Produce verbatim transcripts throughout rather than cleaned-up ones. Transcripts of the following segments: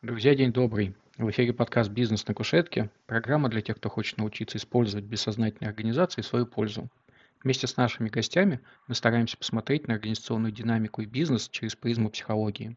Друзья, день добрый. В эфире подкаст «Бизнес на кушетке». Программа для тех, кто хочет научиться использовать бессознательные организации в свою пользу. Вместе с нашими гостями мы стараемся посмотреть на организационную динамику и бизнес через призму психологии.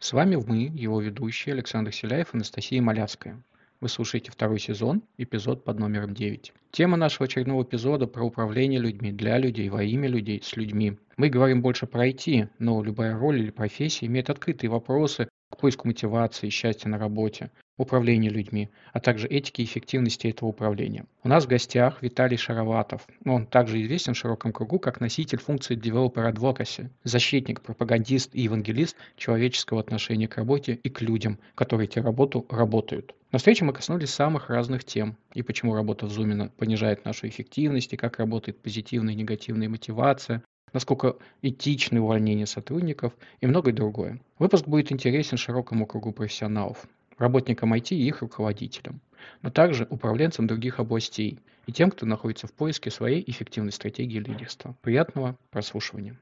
С вами мы, его ведущие Александр Селяев и Анастасия Маляцкая. Вы слушаете второй сезон, эпизод под номером девять. Тема нашего очередного эпизода про управление людьми, для людей, во имя людей, с людьми. Мы говорим больше про ай ти, но любая роль или профессия имеет открытые вопросы к поиску мотивации, счастья на работе, управления людьми, а также этики и эффективности этого управления. У нас в гостях Виталий Шароватов. Он также известен в широком кругу как носитель функции Developer Advocacy, защитник, пропагандист и евангелист человеческого отношения к работе и к людям, которые эту работу работают. На встрече мы коснулись самых разных тем и почему работа в Zoom понижает нашу эффективность, и как работает позитивная и негативная мотивация, насколько этичны увольнения сотрудников и многое другое. Выпуск будет интересен широкому кругу профессионалов, работникам ай ти и их руководителям, но также управленцам других областей и тем, кто находится в поиске своей эффективной стратегии лидерства. Приятного прослушивания.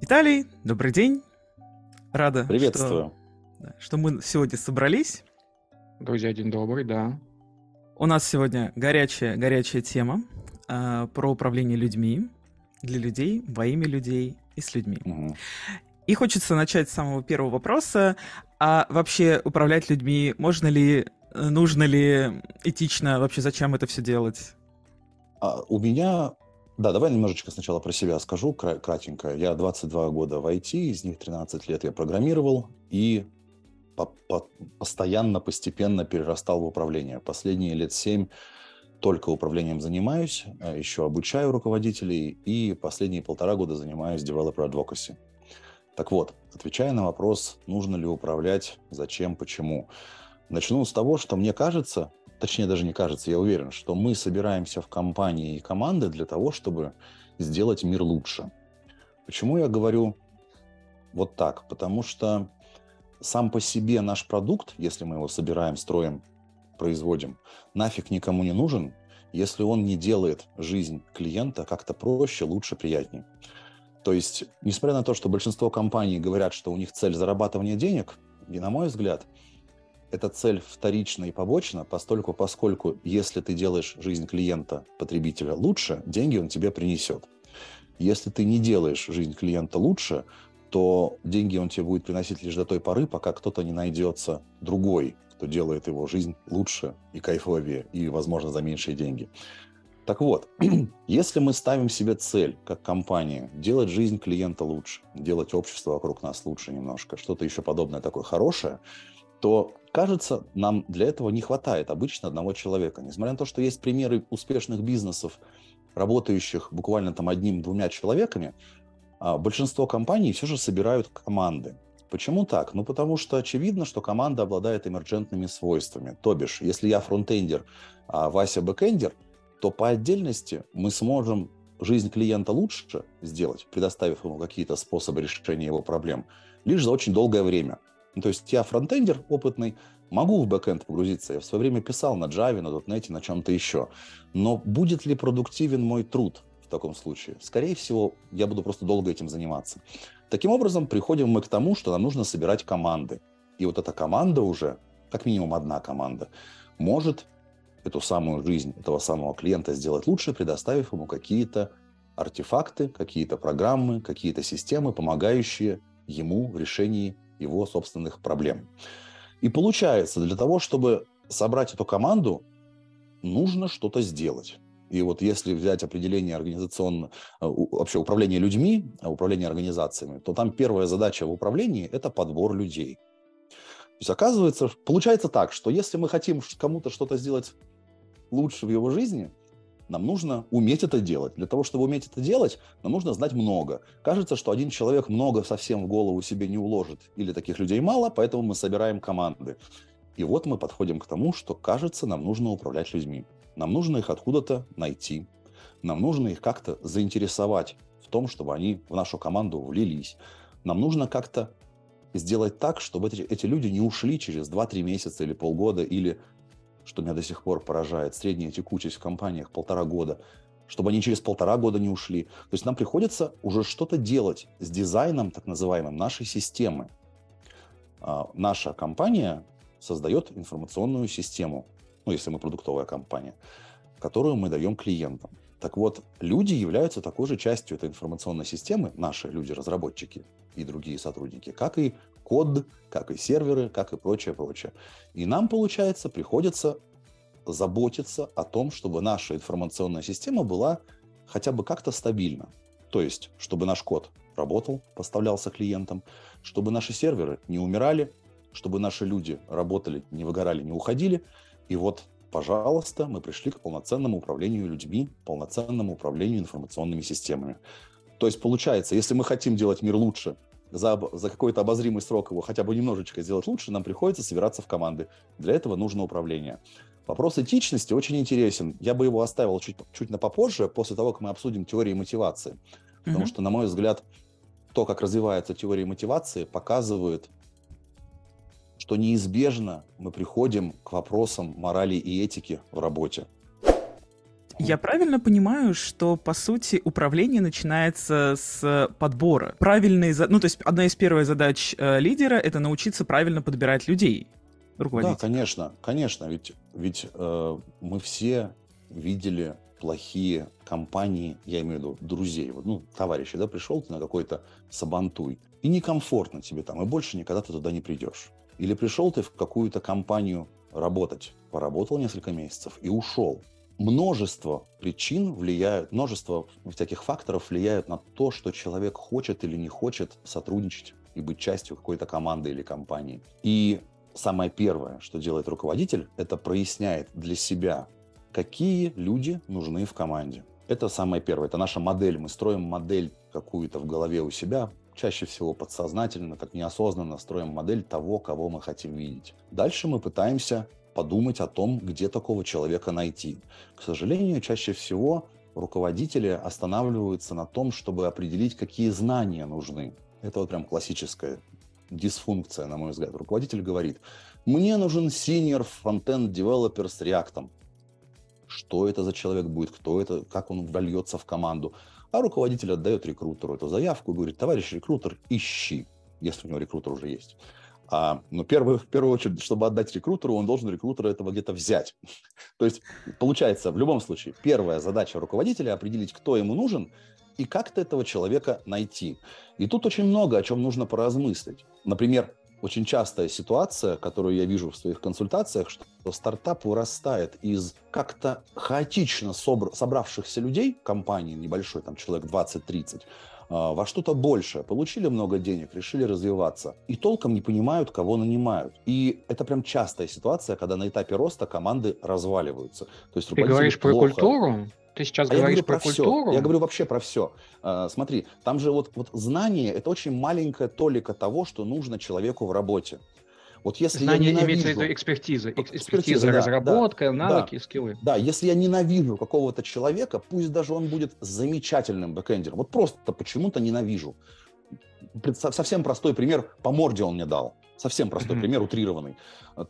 Виталий, добрый день. Рада, Приветствую. Что, что мы сегодня собрались. Друзья, день добрый, да. У нас сегодня горячая-горячая тема э, про управление людьми, для людей, во имя людей и с людьми. Mm-hmm. И хочется начать с самого первого вопроса. А вообще управлять людьми можно ли, нужно ли, этично, вообще зачем это все делать? А у меня... Да, давай немножечко сначала про себя скажу кратенько. Я двадцать два года в ай ти, из них тринадцать лет я программировал и... постоянно, постепенно перерастал в управление. Последние лет семь только управлением занимаюсь, еще обучаю руководителей, и последние полтора года занимаюсь Developer Advocacy. Так вот, отвечая на вопрос, нужно ли управлять, зачем, почему, начну с того, что мне кажется, точнее даже не кажется, я уверен, что мы собираемся в компании и команды для того, чтобы сделать мир лучше. Почему я говорю вот так? Потому что сам по себе наш продукт, если мы его собираем, строим, производим, нафиг никому не нужен, если он не делает жизнь клиента как-то проще, лучше, приятнее. То есть, несмотря на то, что большинство компаний говорят, что у них цель зарабатывания денег, и, на мой взгляд, эта цель вторична и побочна, постольку, поскольку если ты делаешь жизнь клиента, потребителя лучше, деньги он тебе принесет. Если ты не делаешь жизнь клиента лучше, то деньги он тебе будет приносить лишь до той поры, пока кто-то не найдется другой, кто делает его жизнь лучше и кайфовее, и, возможно, за меньшие деньги. Так вот, если мы ставим себе цель, как компания, делать жизнь клиента лучше, делать общество вокруг нас лучше немножко, что-то еще подобное такое хорошее, то, кажется, нам для этого не хватает обычно одного человека. Несмотря на то, что есть примеры успешных бизнесов, работающих буквально там одним-двумя человеками, большинство компаний все же собирают команды. Почему так? Ну, потому что очевидно, что команда обладает эмерджентными свойствами. То бишь, если я фронтендер, а Вася бэкендер, то по отдельности мы сможем жизнь клиента лучше сделать, предоставив ему какие-то способы решения его проблем, лишь за очень долгое время. Ну, то есть я фронтендер опытный, могу в бэкэнд погрузиться. Я в свое время писал на Java, на .дот нет, на чем-то еще. Но будет ли продуктивен мой труд? В таком случае, скорее всего, я буду просто долго этим заниматься. Таким образом, приходим мы к тому, что нам нужно собирать команды. И вот эта команда уже, как минимум одна команда, может эту самую жизнь этого самого клиента сделать лучше, предоставив ему какие-то артефакты, какие-то программы, какие-то системы, помогающие ему в решении его собственных проблем. И получается, для того, чтобы собрать эту команду, нужно что-то сделать. И вот если взять определение организационно, вообще управление людьми, управление организациями, то там первая задача в управлении – это подбор людей. То есть оказывается, получается так, что если мы хотим кому-то что-то сделать лучше в его жизни, нам нужно уметь это делать. Для того, чтобы уметь это делать, нам нужно знать много. Кажется, что один человек много совсем в голову себе не уложит, или таких людей мало, поэтому мы собираем команды. И вот мы подходим к тому, что, кажется, нам нужно управлять людьми. Нам нужно их откуда-то найти. Нам нужно их как-то заинтересовать в том, чтобы они в нашу команду влились. Нам нужно как-то сделать так, чтобы эти, эти люди не ушли через два-три месяца или полгода, или, что меня до сих пор поражает, средняя текучесть в компаниях полтора года. чтобы они через полтора года не ушли. То есть нам приходится уже что-то делать с дизайном, так называемым, нашей системы. Наша компания создает информационную систему, ну, если мы продуктовая компания, которую мы даем клиентам. Так вот, люди являются такой же частью этой информационной системы, наши люди, разработчики и другие сотрудники, как и код, как и серверы, как и прочее, прочее. И нам, получается, приходится заботиться о том, чтобы наша информационная система была хотя бы как-то стабильна. То есть, чтобы наш код работал, поставлялся клиентам, чтобы наши серверы не умирали, чтобы наши люди работали, не выгорали, не уходили. И вот, пожалуйста, мы пришли к полноценному управлению людьми, полноценному управлению информационными системами. То есть, получается, если мы хотим делать мир лучше, за, за какой-то обозримый срок его хотя бы немножечко сделать лучше, нам приходится собираться в команды. Для этого нужно управление. Вопрос этичности очень интересен. Я бы его оставил чуть, чуть на попозже, после того, как мы обсудим теории мотивации. Потому mm-hmm. что, на мой взгляд, то, как развивается теория мотивации, показывает, что неизбежно мы приходим к вопросам морали и этики в работе. Я правильно понимаю, что, по сути, управление начинается с подбора. Правильные, ну, то есть одна из первых задач э, лидера — это научиться правильно подбирать людей, руководителей. Да, конечно, конечно, ведь, ведь э, мы все видели плохие компании, я имею в виду друзей, вот, ну, товарищи, да, пришел ты на какой-то сабантуй, и некомфортно тебе там, и больше никогда ты туда не придешь. Или пришел ты в какую-то компанию работать, поработал несколько месяцев и ушел. Множество причин влияют, множество всяких факторов влияют на то, что человек хочет или не хочет сотрудничать и быть частью какой-то команды или компании. И самое первое, что делает руководитель, это проясняет для себя, какие люди нужны в команде. Это самое первое, это наша модель. Мы строим модель какую-то в голове у себя, чаще всего подсознательно, так неосознанно строим модель того, кого мы хотим видеть. Дальше мы пытаемся подумать о том, где такого человека найти. К сожалению, чаще всего руководители останавливаются на том, чтобы определить, какие знания нужны. Это вот прям классическая дисфункция, на мой взгляд. Руководитель говорит: мне нужен senior front-end developer с React. Что это за человек будет, кто это, как он вольется в команду. А руководитель отдает рекрутеру эту заявку и говорит: товарищ рекрутер, ищи, если у него рекрутер уже есть. А, но первый, в первую очередь, чтобы отдать рекрутеру, он должен рекрутера этого где-то взять. То есть, получается, в любом случае, первая задача руководителя – определить, кто ему нужен и как-то этого человека найти. И тут очень много, о чем нужно поразмыслить. Например, очень частая ситуация, которую я вижу в своих консультациях, что стартап вырастает из как-то хаотично собр- собравшихся людей, компании небольшой, там человек двадцать-тридцать, во что-то большее. Получили много денег, решили развиваться. И толком не понимают, кого нанимают. И это прям частая ситуация, когда на этапе роста команды разваливаются. То есть, ты говоришь плохо. Про культуру? Ты сейчас а говоришь про, про культуру? Все. Я говорю вообще про все. А, смотри, там же вот, вот знание – это очень маленькая толика того, что нужно человеку в работе. Вот если знание я ненавижу... имеется в виду экспертиза. Экспертиза, экспертиза да, разработка, да, навыки, да, скиллы. Да, если я ненавижу какого-то человека, пусть даже он будет замечательным бэкэндером. Вот просто почему-то ненавижу. Совсем простой пример, по морде он мне дал. Совсем простой mm-hmm. пример, утрированный.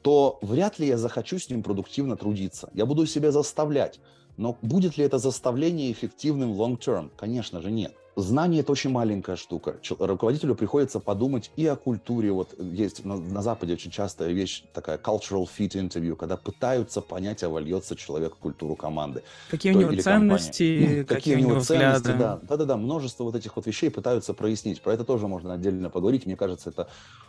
То вряд ли я захочу с ним продуктивно трудиться. Я буду себя заставлять. Но будет ли это заставление эффективным long-term? Конечно же, нет. Знание – это очень маленькая штука. Руководителю приходится подумать и о культуре. Вот есть на, на Западе очень частая вещь, такая cultural fit interview, когда пытаются понять, а вольется человек в культуру команды. Какие у него ценности, какие у него взгляды. Да. Да-да-да, множество вот этих вот вещей пытаются прояснить. Про это тоже можно отдельно поговорить. Мне кажется, это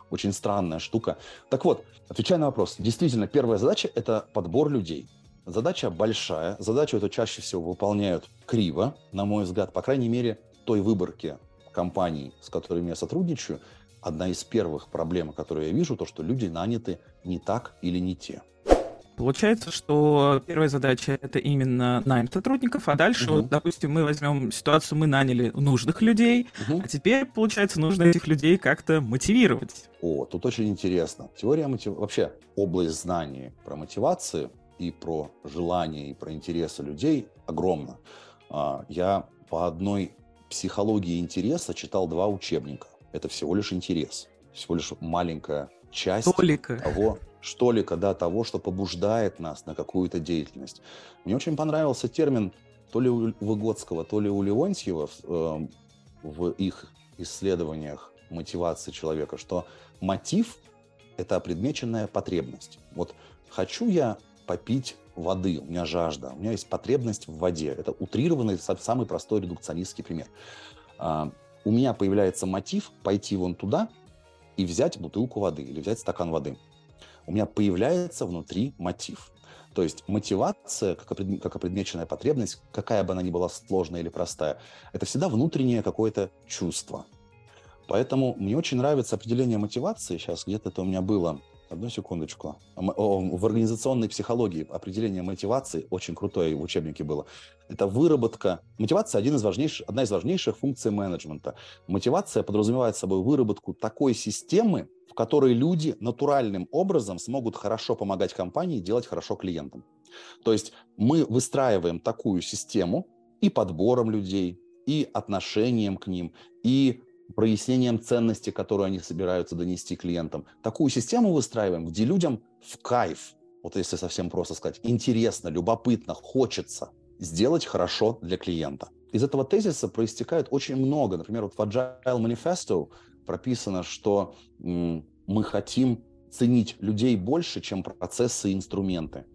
очень странная штука. Так вот, отвечая на вопрос. Действительно, первая задача – это подбор людей. Задача большая. Задачу эту чаще всего выполняют криво, на мой взгляд. По крайней мере, в той выборке компаний, с которыми я сотрудничаю, одна из первых проблем, которую я вижу, то, что люди наняты не так или не те. Получается, что первая задача – это именно найм сотрудников, а дальше, угу. вот, допустим, мы возьмем ситуацию, мы наняли нужных людей, угу. а теперь, получается, нужно этих людей как-то мотивировать. О, тут очень интересно. Теория мотивации, вообще область знаний про мотивацию и про желания, и про интересы людей огромно. Я по одной психологии интереса читал два учебника. Это всего лишь интерес. Всего лишь маленькая часть Толика. того, штолика, да, того, что побуждает нас на какую-то деятельность. Мне очень понравился термин то ли у Выготского, то ли у Леонтьева э, в их исследованиях мотивации человека, что мотив – это предмеченная потребность. Вот хочу я попить воды, у меня жажда, у меня есть потребность в воде. Это утрированный, самый простой редукционистский пример. Э, у меня появляется мотив пойти вон туда и взять бутылку воды или взять стакан воды. У меня появляется внутри мотив. То есть мотивация, как предмеченная потребность, какая бы она ни была сложная или простая, это всегда внутреннее какое-то чувство. Поэтому мне очень нравится определение мотивации. Сейчас где-то это у меня было. Одну секундочку. В организационной психологии определение мотивации очень крутое в учебнике было. Это выработка. Мотивация – один из важнейших, одна из важнейших функций менеджмента. Мотивация подразумевает собой выработку такой системы, в которой люди натуральным образом смогут хорошо помогать компании и делать хорошо клиентам. То есть мы выстраиваем такую систему и подбором людей, и отношением к ним, и прояснением ценности, которую они собираются донести клиентам. Такую систему выстраиваем, где людям в кайф, вот если совсем просто сказать, интересно, любопытно, хочется сделать хорошо для клиента. Из этого тезиса проистекает очень много. Например, вот в Agile Manifesto прописано, что м, мы хотим ценить людей больше, чем процессы и инструменты.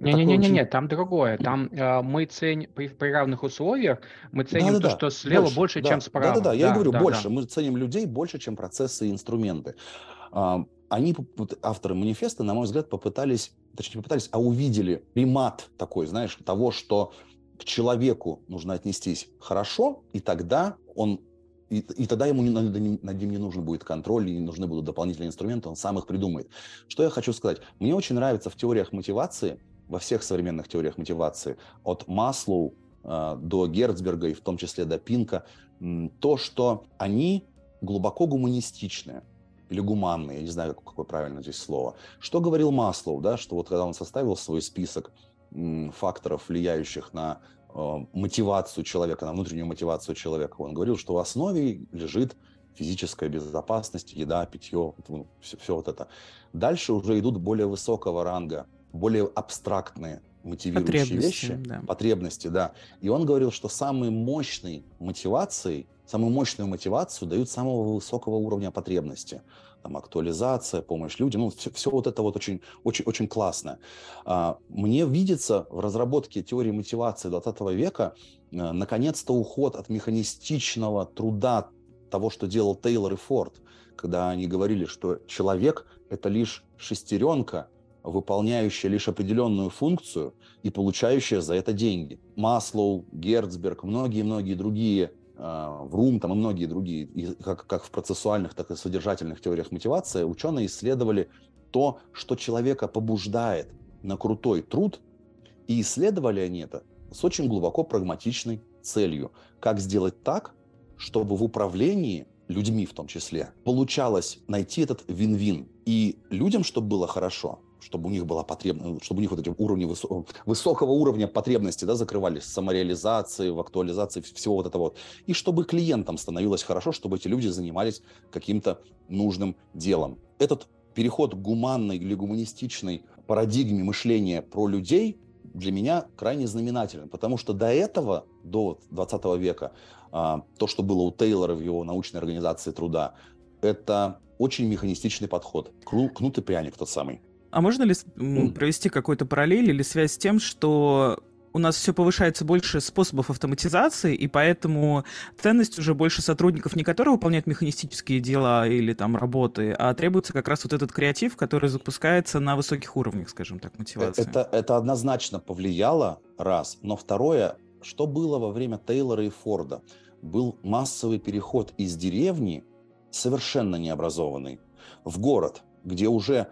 Не-не-не, очень... там другое. Там э, мы ценим при, при равных условиях, мы ценим да, да, то, да. что слева больше, больше да. чем справа. Да-да-да, я да, и говорю, да, больше. Да. Мы ценим людей больше, чем процессы и инструменты. А, они, авторы манифеста, на мой взгляд, попытались, точнее, не попытались, а увидели примат такой, знаешь, того, что к человеку нужно отнестись хорошо, и тогда он... И, и тогда ему не, над ним не нужен будет контроль, не нужны будут дополнительные инструменты, он сам их придумает. Что я хочу сказать? Мне очень нравится в теориях мотивации, во всех современных теориях мотивации, от Маслоу э, до Герцберга и в том числе до Пинка, м, то, что они глубоко гуманистичные или гуманные, я не знаю, какое правильно здесь слово. Что говорил Маслоу, да, что вот когда он составил свой список м, факторов, влияющих на э, мотивацию человека, на внутреннюю мотивацию человека, он говорил, что в основе лежит физическая безопасность, еда, питье, ну, все, все вот это. Дальше уже идут более высокого ранга, более абстрактные мотивирующие потребности, вещи, да. потребности, да. И он говорил, что самые мощные мотивации, самую мощную мотивацию дают самого высокого уровня потребности. Там актуализация, помощь людям, ну, все, все вот это вот очень, очень, очень классно. Мне видится в разработке теории мотивации двадцатого века наконец-то уход от механистичного труда того, что делал Тейлор и Форд, когда они говорили, что человек – это лишь шестеренка, выполняющая лишь определенную функцию и получающая за это деньги. Маслоу, Герцберг, многие-многие другие, э, Врум там и многие другие, и как, как в процессуальных, так и в содержательных теориях мотивации, ученые исследовали то, что человека побуждает на крутой труд, и исследовали они это с очень глубоко прагматичной целью. Как сделать так, чтобы в управлении людьми в том числе получалось найти этот вин-вин, и людям, чтобы было хорошо, чтобы у них была потребность, чтобы у них вот эти уровни высо- высокого уровня потребности, да, закрывались в самореализации, в актуализации, всего вот этого вот. И чтобы клиентам становилось хорошо, чтобы эти люди занимались каким-то нужным делом. Этот переход к гуманной или гуманистичной парадигме мышления про людей для меня крайне знаменателен, потому что до этого, до двадцатого века, то, что было у Тейлора в его научной организации труда, это очень механистичный подход. Кнут и пряник тот самый. А можно ли провести какой-то параллель или связь с тем, что у нас все повышается больше способов автоматизации, и поэтому ценность уже больше сотрудников, не которые выполняют механистические дела или там работы, а требуется как раз вот этот креатив, который запускается на высоких уровнях, скажем так, мотивации? Это, это однозначно повлияло, раз. Но второе, что было во время Тейлора и Форда? Был массовый переход из деревни, совершенно необразованный, в город, где уже...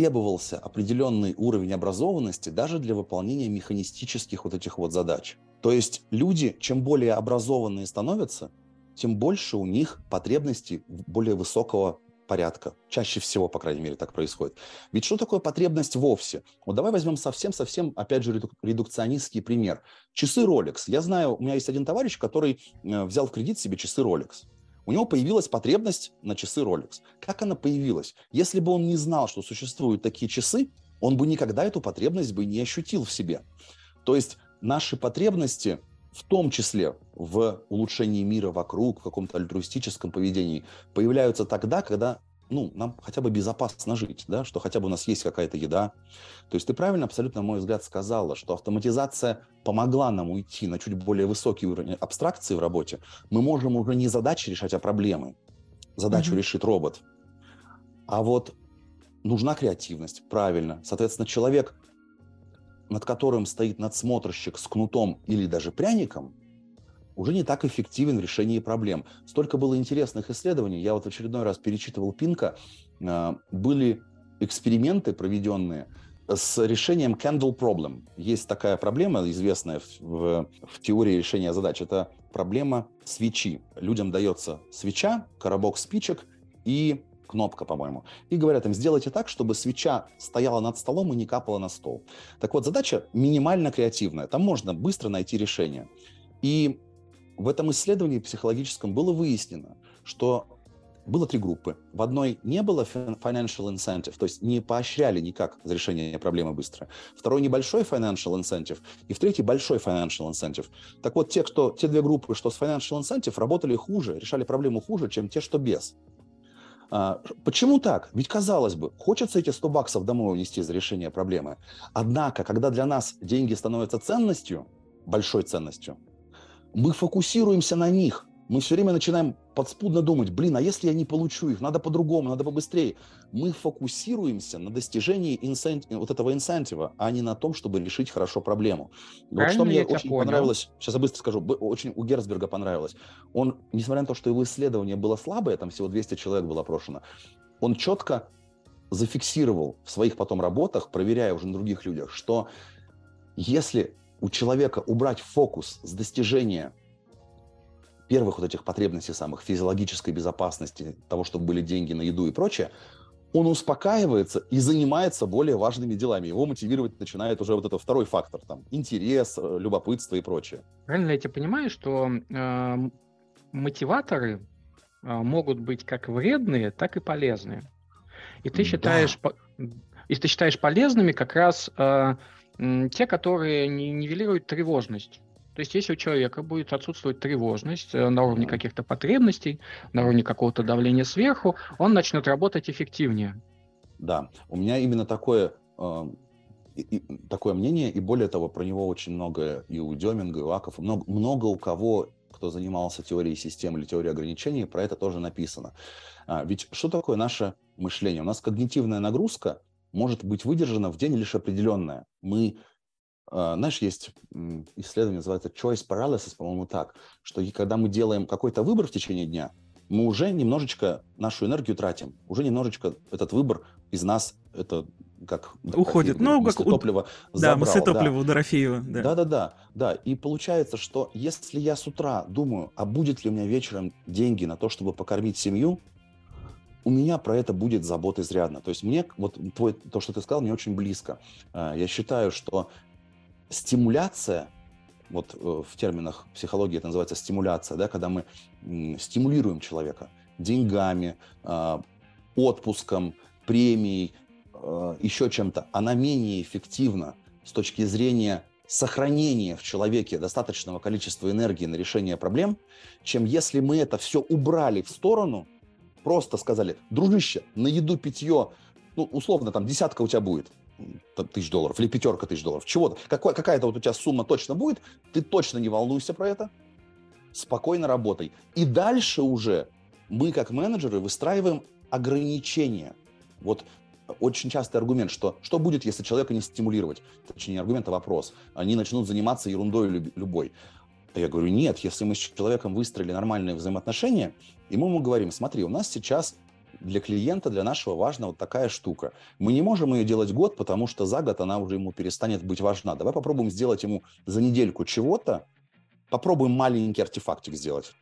требовался определенный уровень образованности даже для выполнения механистических вот этих вот задач. То есть люди, чем более образованные становятся, тем больше у них потребностей более высокого порядка. Чаще всего, по крайней мере, так происходит. Ведь что такое потребность вовсе? Вот давай возьмем совсем-совсем, опять же, редукционистский пример. Часы Rolex. Я знаю, у меня есть один товарищ, который взял в кредит себе часы Rolex. У него появилась потребность на часы Rolex. Как она появилась? Если бы он не знал, что существуют такие часы, он бы никогда эту потребность бы не ощутил в себе. То есть наши потребности, в том числе в улучшении мира вокруг, в каком-то альтруистическом поведении, появляются тогда, когда ну, нам хотя бы безопасно жить, да, что хотя бы у нас есть какая-то еда. То есть ты правильно, абсолютно, на мой взгляд, сказала, что автоматизация помогла нам уйти на чуть более высокий уровень абстракции в работе. Мы можем уже не задачи решать, а проблемы. Задачу [S2] Mm-hmm. [S1] Решит робот. А вот нужна креативность, правильно. Соответственно, человек, над которым стоит надсмотрщик с кнутом или даже пряником, уже не так эффективен в решении проблем. Столько было интересных исследований. Я вот в очередной раз перечитывал Пинка. Были эксперименты, проведенные с решением Candle Problem. Есть такая проблема, известная в, в, в теории решения задач. Это проблема свечи. Людям дается свеча, коробок спичек и кнопка, по-моему. И говорят им, сделайте так, чтобы свеча стояла над столом и не капала на стол. Так вот, задача минимально креативная. Там можно быстро найти решение. И в этом исследовании психологическом было выяснено, что было три группы. В одной не было financial incentive, то есть не поощряли никак решение проблемы быстро. Второй небольшой financial incentive, и в третьей большой financial incentive. Так вот, те, кто, те две группы, что с financial incentive, работали хуже, решали проблему хуже, чем те, что без. Почему так? Ведь, казалось бы, хочется эти сто баксов домой унести за решение проблемы. Однако, когда для нас деньги становятся ценностью, большой ценностью, мы фокусируемся на них. Мы все время начинаем подспудно думать, блин, а если я не получу их? Надо по-другому, надо побыстрее. Мы фокусируемся на достижении инсен... вот этого инсентива, а не на том, чтобы решить хорошо проблему. Вот что мне очень понял. понравилось, сейчас я быстро скажу, очень у Герцберга понравилось. Он, несмотря на то, что его исследование было слабое, там всего двести человек было опрошено, он четко зафиксировал в своих потом работах, проверяя уже на других людях, что если у человека убрать фокус с достижения первых вот этих потребностей самых, физиологической безопасности, того, чтобы были деньги на еду и прочее, он успокаивается и занимается более важными делами. Его мотивировать начинает уже вот этот второй фактор, там, интерес, любопытство и прочее. Правильно я тебя понимаю, что э, мотиваторы э, могут быть как вредные, так и полезные. И ты считаешь, да. по, и ты считаешь полезными как раз э, те, которые нивелируют тревожность. То есть, если у человека будет отсутствовать тревожность на уровне каких-то потребностей, на уровне какого-то давления сверху, он начнет работать эффективнее. Да, у меня именно такое, э, и, такое мнение, и более того, про него очень много и у Деминга, и у Акова, много, много у кого, кто занимался теорией систем или теорией ограничений, про это тоже написано. А, ведь что такое наше мышление? У нас когнитивная нагрузка может быть выдержана в день лишь определенная. Мы... Знаешь, есть исследование, называется choice paralysis, по-моему, так, что когда мы делаем какой-то выбор в течение дня, мы уже немножечко нашу энергию тратим, уже немножечко этот выбор из нас, это как... Уходит, как, ну, как... Топливо у... забрало, да, мысли топлива у Дорофеева. Да-да-да, да. И получается, что если я с утра думаю, а будет ли у меня вечером деньги на то, чтобы покормить семью, у меня про это будет забота изрядно. То есть мне, вот твой, то, что ты сказал, мне очень близко. Я считаю, что стимуляция, вот в терминах психологии это называется стимуляция, да, когда мы стимулируем человека деньгами, отпуском, премией, еще чем-то, она менее эффективна с точки зрения сохранения в человеке достаточного количества энергии на решение проблем, чем если мы это все убрали в сторону, просто сказали, дружище, на еду, питье, ну, условно, там, десятка у тебя будет. Тысяч долларов или пятерка тысяч долларов, чего-то. Какой, какая-то вот у тебя сумма точно будет, ты точно не волнуйся про это, спокойно работай. И дальше уже мы, как менеджеры, выстраиваем ограничения. Вот очень частый аргумент, что что будет, если человека не стимулировать? Точнее, не аргумент, а вопрос. Они начнут заниматься ерундой любой. Я говорю, нет, если мы с человеком выстроили нормальные взаимоотношения, и мы ему говорим, смотри, у нас сейчас... Для клиента, для нашего важна вот такая штука. Мы не можем ее делать год, потому что за год она уже ему перестанет быть важна. Давай попробуем сделать ему за недельку чего-то, попробуем маленький артефактик сделать.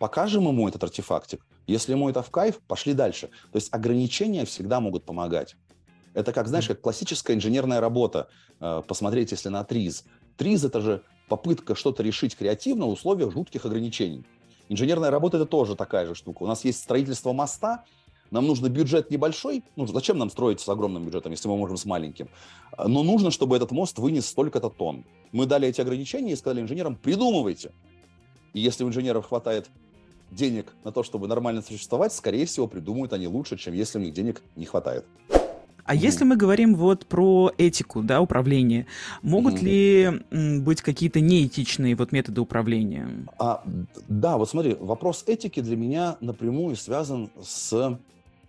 Покажем ему этот артефактик. Если ему это в кайф, пошли дальше. То есть ограничения всегда могут помогать. Это как, знаешь, как классическая инженерная работа. Посмотреть, если на ТРИЗ. ТРИЗ – это же попытка что-то решить креативно в условиях жутких ограничений. Инженерная работа – это тоже такая же штука. У нас есть строительство моста, Нам нужно бюджет небольшой. Ну, зачем нам строить с огромным бюджетом, если мы можем с маленьким? Но нужно, чтобы этот мост вынес столько-то тонн. Мы дали эти ограничения и сказали инженерам, придумывайте. И если у инженеров хватает денег на то, чтобы нормально существовать, скорее всего, придумают они лучше, чем если у них денег не хватает. А mm-hmm. если мы говорим вот про этику, да, управления, могут mm-hmm. ли быть какие-то неэтичные вот методы управления? А, да, вот смотри, вопрос этики для меня напрямую связан с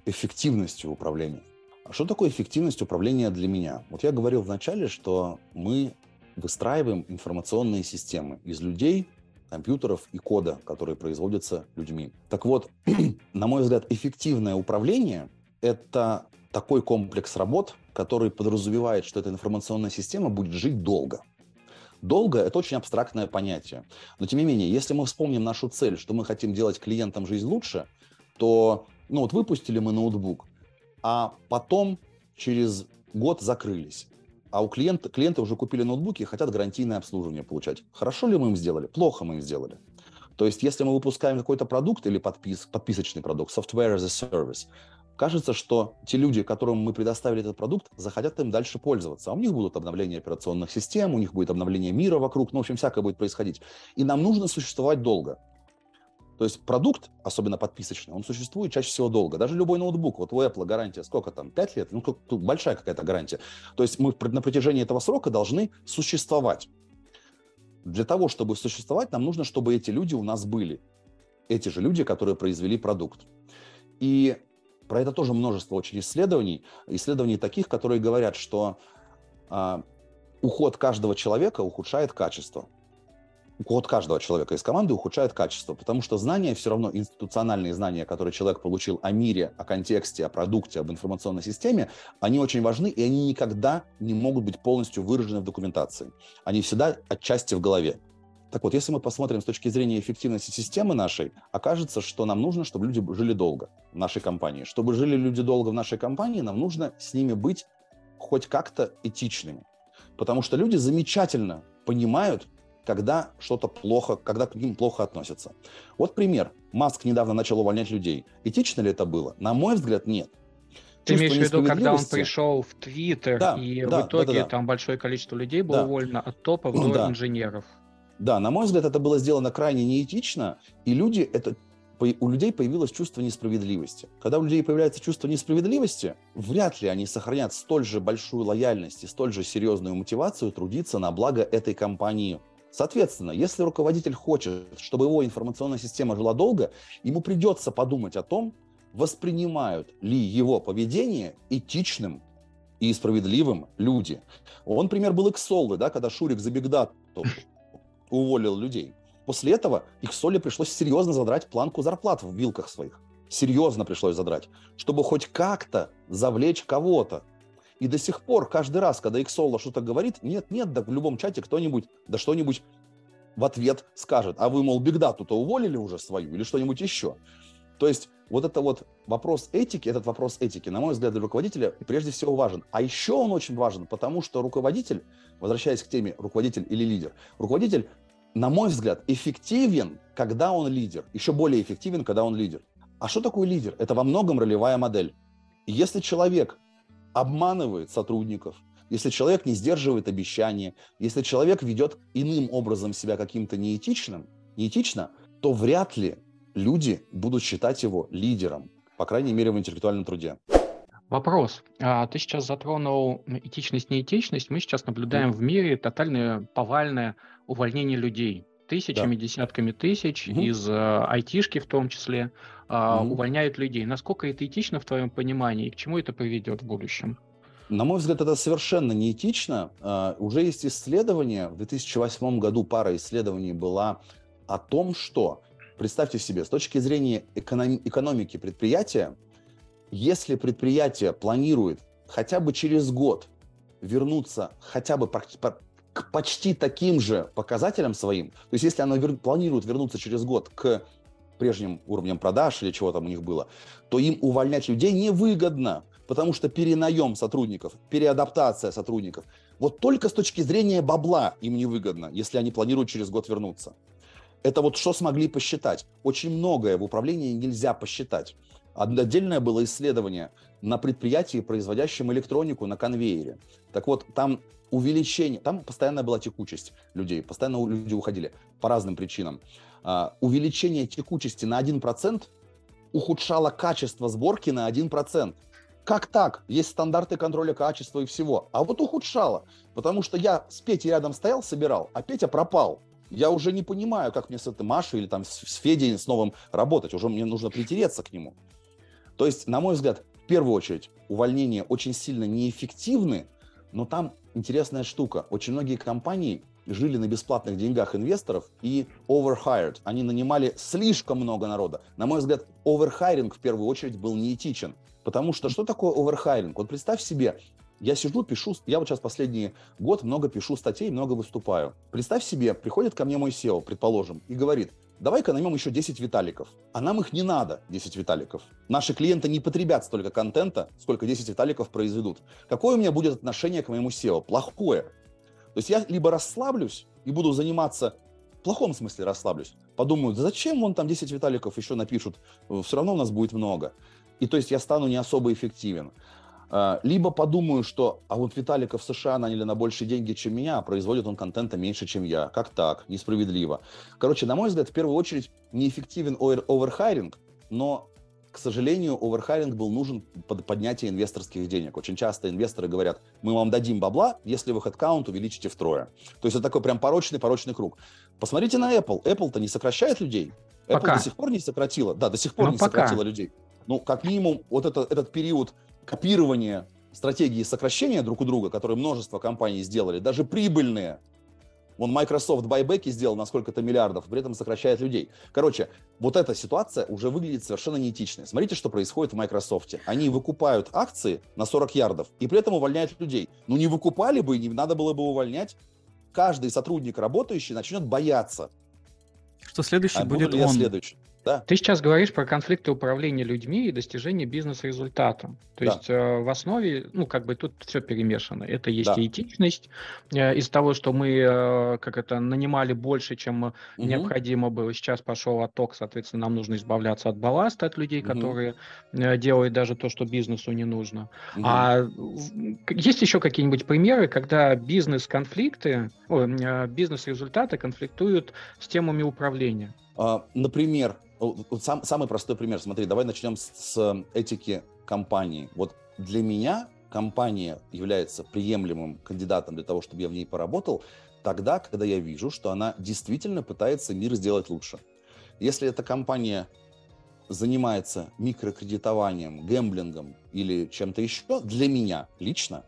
эффективностью управления. Что такое эффективность управления для меня? Вот я говорил вначале, что мы выстраиваем информационные системы из людей, компьютеров и кода, которые производятся людьми. Так вот, на мой взгляд, эффективное управление – это такой комплекс работ, который подразумевает, что эта информационная система будет жить долго. Долго – это очень абстрактное понятие. Но, тем не менее, если мы вспомним нашу цель, что мы хотим делать клиентам жизнь лучше, то, ну вот выпустили мы ноутбук, а потом через год закрылись. А у клиента, клиенты уже купили ноутбуки и хотят гарантийное обслуживание получать. Хорошо ли мы им сделали? Плохо мы им сделали. То есть, если мы выпускаем какой-то продукт или подпис, подписочный продукт, software as a service, кажется, что те люди, которым мы предоставили этот продукт, захотят им дальше пользоваться. А у них будут обновления операционных систем, у них будет обновление мира вокруг, ну, в общем, всякое будет происходить. И нам нужно существовать долго. То есть продукт, особенно подписочный, он существует чаще всего долго. Даже любой ноутбук, вот у Apple гарантия сколько там, пять лет? Ну, тут большая какая-то гарантия. То есть мы на протяжении этого срока должны существовать. Для того, чтобы существовать, нам нужно, чтобы эти люди у нас были. Эти же люди, которые произвели продукт. И про это тоже множество очень исследований, исследований таких, которые говорят, что э, уход каждого человека ухудшает качество. Уход каждого человека из команды ухудшает качество, потому что знания все равно, институциональные знания, которые человек получил о мире, о контексте, о продукте, об информационной системе, они очень важны, и они никогда не могут быть полностью выражены в документации. Они всегда отчасти в голове. Так вот, если мы посмотрим с точки зрения эффективности системы нашей, окажется, что нам нужно, чтобы люди жили долго в нашей компании. Чтобы жили люди долго в нашей компании, нам нужно с ними быть хоть как-то этичными. Потому что люди замечательно понимают, когда что-то плохо, когда к ним плохо относятся. Вот пример. Маск недавно начал увольнять людей. Этично ли это было? На мой взгляд, нет. Ты имеешь в виду, когда он пришел в Твиттер, да, и да, в итоге да, да, да. там большое количество людей было да. уволено от топов ну, до да. инженеров. Да, на мой взгляд, это было сделано крайне неэтично, и люди, это, у людей появилось чувство несправедливости. Когда у людей появляется чувство несправедливости, вряд ли они сохранят столь же большую лояльность и столь же серьезную мотивацию трудиться на благо этой компании. Соответственно, если руководитель хочет, чтобы его информационная система жила долго, ему придется подумать о том, воспринимают ли его поведение этичным и справедливым люди. Он, пример был Иксолы, да, когда Шурик за бигдату уволил людей. После этого Иксоле пришлось серьезно задрать планку зарплат в вилках своих. Серьезно пришлось задрать, чтобы хоть как-то завлечь кого-то. И до сих пор каждый раз, когда Иксола что-то говорит, нет-нет, да в любом чате кто-нибудь, да что-нибудь в ответ скажет. А вы, мол, бигдату-то уволили уже свою или что-нибудь еще? То есть вот это вот вопрос этики, этот вопрос этики, на мой взгляд, для руководителя прежде всего важен. А еще он очень важен, потому что руководитель, возвращаясь к теме руководитель или лидер, руководитель, на мой взгляд, эффективен, когда он лидер, еще более эффективен, когда он лидер. А что такое лидер? Это во многом ролевая модель. Если человек обманывает сотрудников, если человек не сдерживает обещания, если человек ведет иным образом себя каким-то неэтичным, неэтично, то вряд ли люди будут считать его лидером, по крайней мере, в интеллектуальном труде. Вопрос. Ты сейчас затронул этичность, неэтичность. Мы сейчас наблюдаем mm. в мире тотальное повальное увольнение людей. Тысячами, да. десятками тысяч, mm-hmm. из айтишки в том числе, mm-hmm. увольняют людей. Насколько это этично в твоем понимании и к чему это приведет в будущем? На мой взгляд, это совершенно неэтично. Уже есть исследования, в две тысячи восьмом году пара исследований была о том, что, представьте себе, с точки зрения эконом- экономики предприятия, если предприятие планирует хотя бы через год вернуться хотя бы практически к почти таким же показателям своим, то есть если она вер... планирует вернуться через год к прежним уровням продаж или чего там у них было, то им увольнять людей невыгодно, потому что перенаем сотрудников, переадаптация сотрудников, вот только с точки зрения бабла им невыгодно, если они планируют через год вернуться. Это вот что смогли посчитать. Очень многое в управлении нельзя посчитать. Отдельное было исследование на предприятии, производящем электронику на конвейере. Так вот, там увеличение, там постоянно была текучесть людей, постоянно люди уходили по разным причинам. Uh, увеличение текучести на один процент ухудшало качество сборки на один процент. Как так? Есть стандарты контроля качества и всего. А вот ухудшало, потому что я с Петей рядом стоял, собирал, а Петя пропал. Я уже не понимаю, как мне с этой Машей или там с, с Федей с новым работать. Уже мне нужно притереться к нему. То есть, на мой взгляд, в первую очередь, увольнения очень сильно неэффективны, но там интересная штука. Очень многие компании жили на бесплатных деньгах инвесторов и overhired. Они нанимали слишком много народа. На мой взгляд, overhiring в первую очередь был неэтичен. Потому что что такое overhiring? Вот представь себе, я сижу, пишу, я вот сейчас последний год много пишу статей, много выступаю. Представь себе, приходит ко мне мой сео, предположим, и говорит: давай-ка наймем еще десять Виталиков. А нам их не надо, десять Виталиков. Наши клиенты не потребят столько контента, сколько десять Виталиков произведут. Какое у меня будет отношение к моему сео? Плохое. То есть я либо расслаблюсь и буду заниматься, в плохом смысле расслаблюсь, подумаю, да зачем вон там десять Виталиков еще напишут, все равно у нас будет много. И то есть я стану не особо эффективен. Либо подумаю, что а вот Виталика в США наняли на больше деньги, чем меня, а производит он контента меньше, чем я. Как так? Несправедливо. Короче, на мой взгляд, в первую очередь неэффективен оверхайринг, но, к сожалению, оверхайринг был нужен под поднятие инвесторских денег. Очень часто инвесторы говорят: мы вам дадим бабла, если вы хэдкаунт увеличите втрое. То есть это такой прям порочный-порочный круг. Посмотрите на Apple. Apple-то не сокращает людей. Apple пока. До сих пор не сократила. Да, до сих пор ну, не пока. сократила людей. Ну, как минимум, вот это, этот период копирование стратегии сокращения друг у друга, которые множество компаний сделали, даже прибыльные. Вон Microsoft байбеки сделал на сколько-то миллиардов, при этом сокращает людей. Короче, вот эта ситуация уже выглядит совершенно неэтичной. Смотрите, что происходит в Microsoft. Они выкупают акции на сорок ярдов и при этом увольняют людей. Ну не выкупали бы, не надо было бы увольнять. Каждый сотрудник, работающий, начнет бояться. Что следующий а будет он. Следующий? Да. Ты сейчас говоришь про конфликты управления людьми и достижение бизнес-результатом. То да. есть э, в основе, ну, как бы тут все перемешано. Это есть да. и этичность э, из того, что мы, э, как это, нанимали больше, чем угу. необходимо было. Сейчас пошел отток, соответственно, нам нужно избавляться от балласта, от людей, угу. которые э, делают даже то, что бизнесу не нужно. Угу. А есть еще какие-нибудь примеры, когда бизнес-конфликты, о, э, бизнес-результаты конфликтуют с темами управления? А, например... Сам, самый простой пример. Смотри, давай начнем с, с этики компании. Вот для меня компания является приемлемым кандидатом для того, чтобы я в ней поработал, тогда, когда я вижу, что она действительно пытается мир сделать лучше. Если эта компания занимается микрокредитованием, гэмблингом или чем-то еще, для меня лично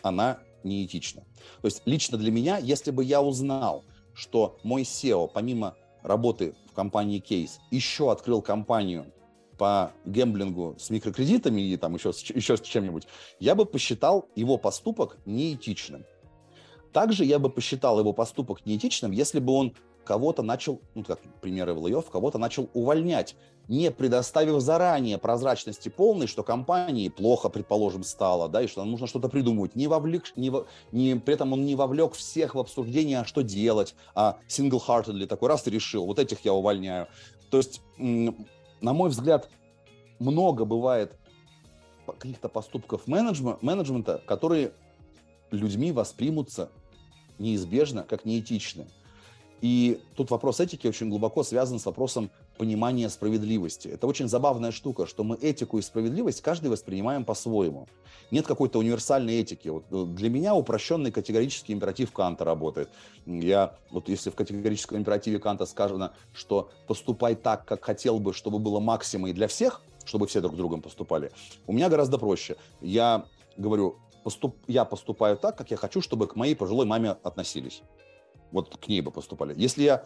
она неэтична. То есть лично для меня, если бы я узнал, что мой сео, помимо работы в компании Qase, еще открыл компанию по гэмблингу с микрокредитами и там еще, еще с чем-нибудь, я бы посчитал его поступок неэтичным. Также я бы посчитал его поступок неэтичным, если бы он кого-то начал, ну, как примеры Влаев, кого-то начал увольнять, не предоставив заранее прозрачности полной, что компании плохо, предположим, стало, да, и что нужно что-то придумывать. Не вовлек, не, не, при этом он не вовлек всех в обсуждение, а что делать, а single-heartedly такой раз и решил, вот этих я увольняю. То есть, на мой взгляд, много бывает каких-то поступков менеджмента, которые людьми воспримутся неизбежно как неэтичны. И тут вопрос этики очень глубоко связан с вопросом понимания справедливости. Это очень забавная штука, что мы этику и справедливость каждый воспринимаем по-своему. Нет какой-то универсальной этики. Вот для меня упрощенный категорический императив Канта работает. Я, вот если в категорическом императиве Канта сказано, что поступай так, как хотел бы, чтобы было максимой для всех, чтобы все друг другом поступали, у меня гораздо проще. Я говорю, поступ... я поступаю так, как я хочу, чтобы к моей пожилой маме относились. Вот к ней бы поступали. Если я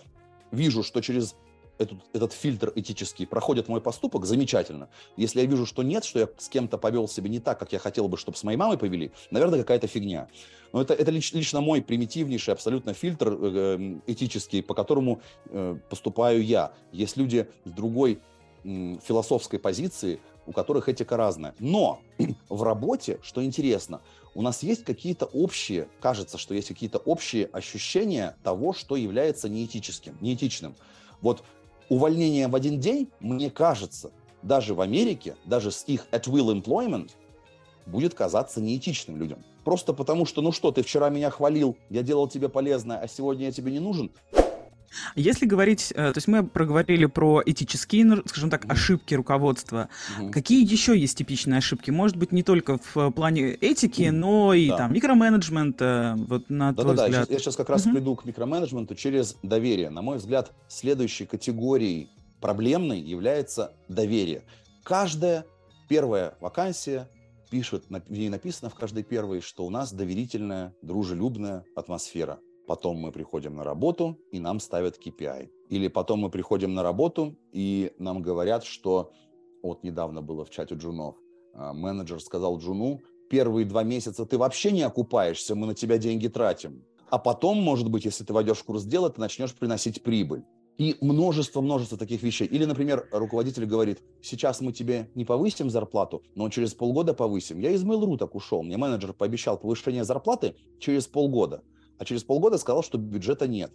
вижу, что через этот, этот фильтр этический проходит мой поступок, замечательно. Если я вижу, что нет, что я с кем-то повел себя не так, как я хотел бы, чтобы с моей мамой повели, наверное, какая-то фигня. Но это, это лично, лично мой примитивнейший абсолютно фильтр э, этический, по которому э, поступаю я. Есть люди с другой э, философской позиции, у которых этика разная. Но в работе, что интересно, у нас есть какие-то общие, кажется, что есть какие-то общие ощущения того, что является неэтическим, неэтичным. Вот увольнение в один день, мне кажется, даже в Америке, даже с их at-will employment будет казаться неэтичным людям. Просто потому что, ну что, ты вчера меня хвалил, я делал тебе полезное, а сегодня я тебе не нужен. Если говорить, то есть мы проговорили про этические, скажем так, ошибки руководства. Угу. Какие еще есть типичные ошибки? Может быть, не только в плане этики, но и да. там микроменеджмента, вот на да, твой да, взгляд. Да, я сейчас как раз угу. приду к микроменеджменту через доверие. На мой взгляд, следующей категорией проблемной является доверие. Каждая первая вакансия пишет, в ней написано в каждой первой, что у нас доверительная, дружелюбная атмосфера. Потом мы приходим на работу, и нам ставят кей пи ай. Или потом мы приходим на работу, и нам говорят, что... Вот недавно было в чате джунов. Менеджер сказал джуну, первые два месяца ты вообще не окупаешься, мы на тебя деньги тратим. А потом, может быть, если ты войдешь в курс дела, ты начнешь приносить прибыль. И множество-множество таких вещей. Или, например, руководитель говорит, сейчас мы тебе не повысим зарплату, но через полгода повысим. Я из Mail.ru так ушел. Мне менеджер пообещал повышение зарплаты через полгода. А через полгода сказал, что бюджета нет.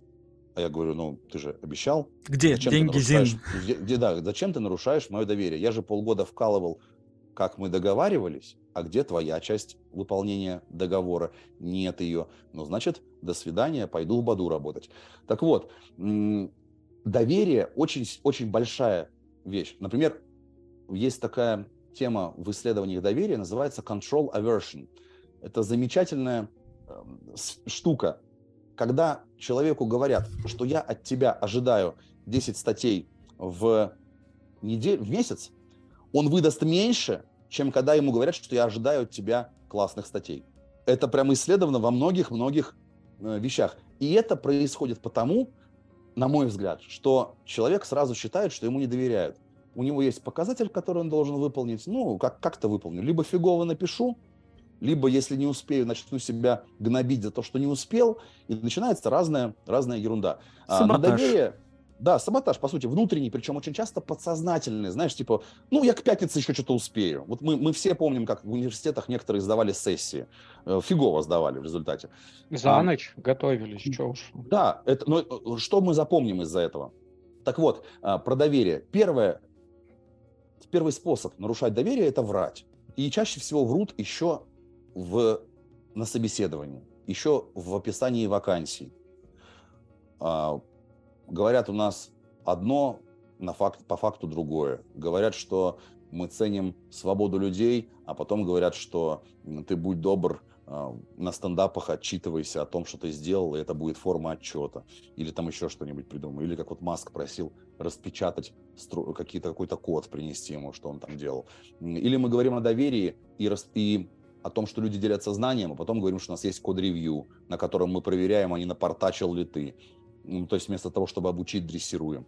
А я говорю, ну, ты же обещал. Где зачем деньги, Зин? Да, зачем ты нарушаешь мое доверие? Я же полгода вкалывал, как мы договаривались, а где твоя часть выполнения договора? Нет ее. Ну, значит, до свидания, пойду в Баду работать. Так вот, доверие очень, очень большая вещь. Например, есть такая тема в исследованиях доверия, называется control aversion. Это замечательная штука, когда человеку говорят, что я от тебя ожидаю десять статей в, неделю, в месяц, он выдаст меньше, чем когда ему говорят, что я ожидаю от тебя классных статей. Это прямо исследовано во многих-многих вещах. И это происходит потому, на мой взгляд, что человек сразу считает, что ему не доверяют. У него есть показатель, который он должен выполнить. Ну, как, как-то выполню. Либо фигово напишу, либо, если не успею, начну себя гнобить за то, что не успел, и начинается разная, разная ерунда. Саботаж. А, доверие, да, саботаж, по сути, внутренний, причем очень часто подсознательный, знаешь, типа, ну, я к пятнице еще что-то успею. Вот мы, мы все помним, как в университетах некоторые сдавали сессии, фигово сдавали в результате. За а, ночь готовились, что уж. Да, это, но что мы запомним из-за этого? Так вот, про доверие. Первое, первый способ нарушать доверие – это врать. И чаще всего врут еще... В, на собеседовании, еще в описании вакансий. А, говорят у нас одно, на факт, по факту другое. Говорят, что мы ценим свободу людей, а потом говорят, что ты будь добр, а, на стендапах отчитывайся о том, что ты сделал, и это будет форма отчета. Или там еще что-нибудь придумаю. Или как вот Маск просил распечатать стру- какие-то, какой-то код, принести ему, что он там делал. Или мы говорим о доверии и... Рас- и о том, что люди делятся знанием, а потом говорим, что у нас есть код-ревью, на котором мы проверяем, а не напортачил ли ты. Ну, то есть вместо того, чтобы обучить, дрессируем.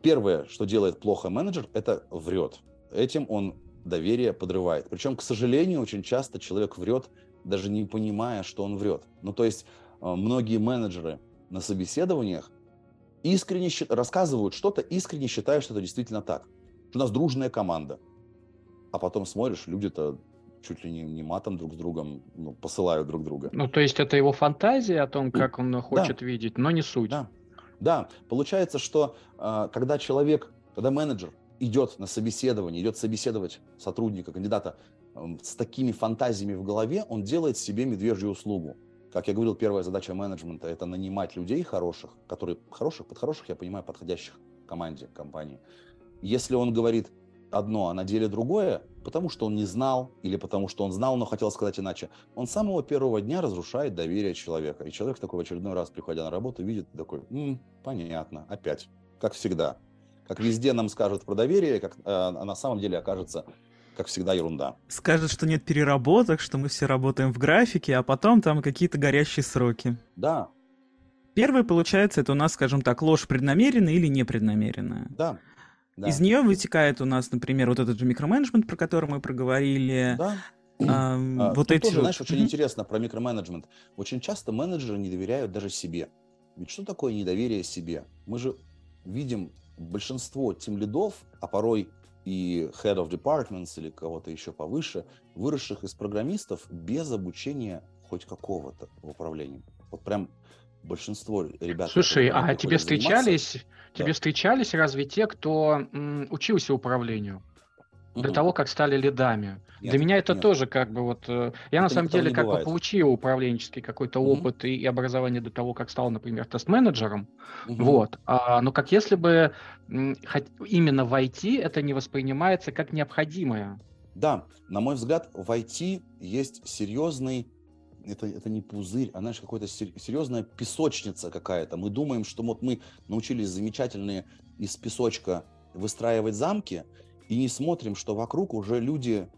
Первое, что делает плохо менеджер, это врет. Этим он доверие подрывает. Причем, к сожалению, очень часто человек врет, даже не понимая, что он врет. Ну, то есть многие менеджеры на собеседованиях искренне рассказывают что-то, искренне считая, что это действительно так. У нас дружная команда. А потом смотришь, люди-то... чуть ли не, не матом друг с другом, ну, посылают друг друга. Ну, то есть это его фантазия о том, как он хочет да. видеть, но не суть. Да, да. Получается, что когда человек, когда менеджер идет на собеседование, идет собеседовать сотрудника, кандидата с такими фантазиями в голове, он делает себе медвежью услугу. Как я говорил, первая задача менеджмента – это нанимать людей хороших, которые хороших, под хороших, я понимаю, подходящих команде, компании. Если он говорит одно, а на деле другое, потому что он не знал или потому что он знал, но хотел сказать иначе, он с самого первого дня разрушает доверие человека. И человек такой в очередной раз, приходя на работу, видит такой, м-м, понятно, опять, как всегда. Как везде нам скажут про доверие, как, э, а на самом деле окажется, как всегда, ерунда. Скажут, что нет переработок, что мы все работаем в графике, а потом там какие-то горящие сроки. Да. Первое, получается, это у нас, скажем так, ложь преднамеренная или непреднамеренная. Да. Да. Из нее вытекает у нас, например, вот этот же микроменеджмент, про который мы проговорили. Да. А, вот эти тоже, вот... знаешь, очень mm-hmm. интересно про микроменеджмент. Очень часто менеджеры не доверяют даже себе. Ведь что такое недоверие себе? Мы же видим большинство тимлидов, а порой и head of departments или кого-то еще повыше, выросших из программистов без обучения хоть какого-то в управлении. Вот прям большинство ребят... Слушай, а тебе встречались, тебе да. встречались разве те, кто м, учился управлению? До того, как стали лидами. Нет, Для меня это нет. тоже как бы вот... Я это на самом деле как бывает. бы получил управленческий какой-то угу. опыт и, и образование до того, как стал, например, тест-менеджером. Угу. Вот. А, но как если бы хоть, именно в ай ти это не воспринимается как необходимое. Да, на мой взгляд, в ай ти есть серьезный... Это, это не пузырь, а, знаешь, какая-то серьезная песочница какая-то. Мы думаем, что вот мы научились замечательные из песочка выстраивать замки, и не смотрим, что вокруг уже люди,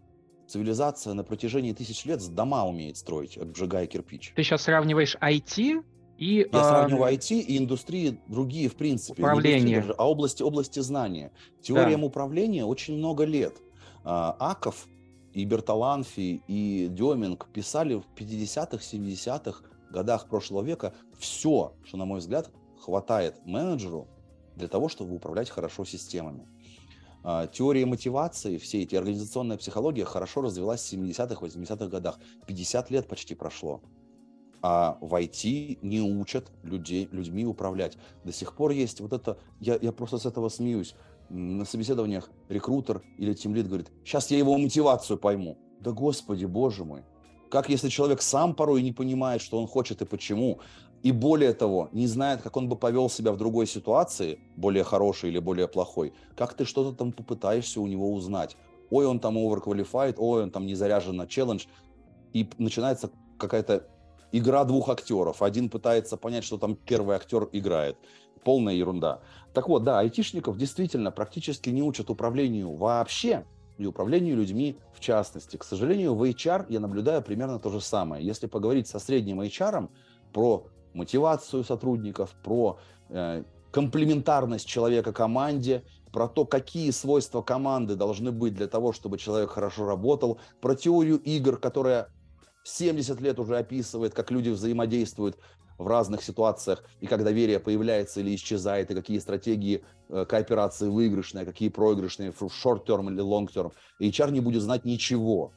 цивилизация на протяжении тысяч лет дома умеет строить, обжигая кирпич. Ты сейчас сравниваешь ай ти и... Я э... сравниваю ай ти и индустрии другие, в принципе. Управление. Даже, а области, области знания. Теориям да. управления очень много лет. Аков и Берталанфи и Деминг писали в пятидесятых, семидесятых годах прошлого века все, что, на мой взгляд, хватает менеджеру для того, чтобы управлять хорошо системами. Теория мотивации, все эти организационная психология хорошо развилась в семидесятых, восьмидесятых годах. пятьдесят лет почти прошло. А в ай ти не учат людей, людьми управлять. До сих пор есть вот это... Я, я просто с этого смеюсь. На собеседованиях рекрутер или тимлид говорит, сейчас я его мотивацию пойму. Да господи, боже мой. Как если человек сам порой не понимает, что он хочет и почему, и более того, не знает, как он бы повел себя в другой ситуации, более хорошей или более плохой, как ты что-то там попытаешься у него узнать. Ой, он там overqualified, ой, он там не заряжен на челлендж. И начинается какая-то игра двух актеров. Один пытается понять, что там первый актер играет. Полная ерунда. Так вот, да, айтишников действительно практически не учат управлению вообще, и управлению людьми в частности. К сожалению, в эйч ар я наблюдаю примерно то же самое. Если поговорить со средним эйч ар про мотивацию сотрудников, про э, комплементарность человека команде, про то, какие свойства команды должны быть для того, чтобы человек хорошо работал, про теорию игр, которая семьдесят лет уже описывает, как люди взаимодействуют в разных ситуациях, и как доверие появляется или исчезает, и какие стратегии э, кооперации выигрышные, какие проигрышные, в short-term или long-term. эйч ар не будет знать ничего.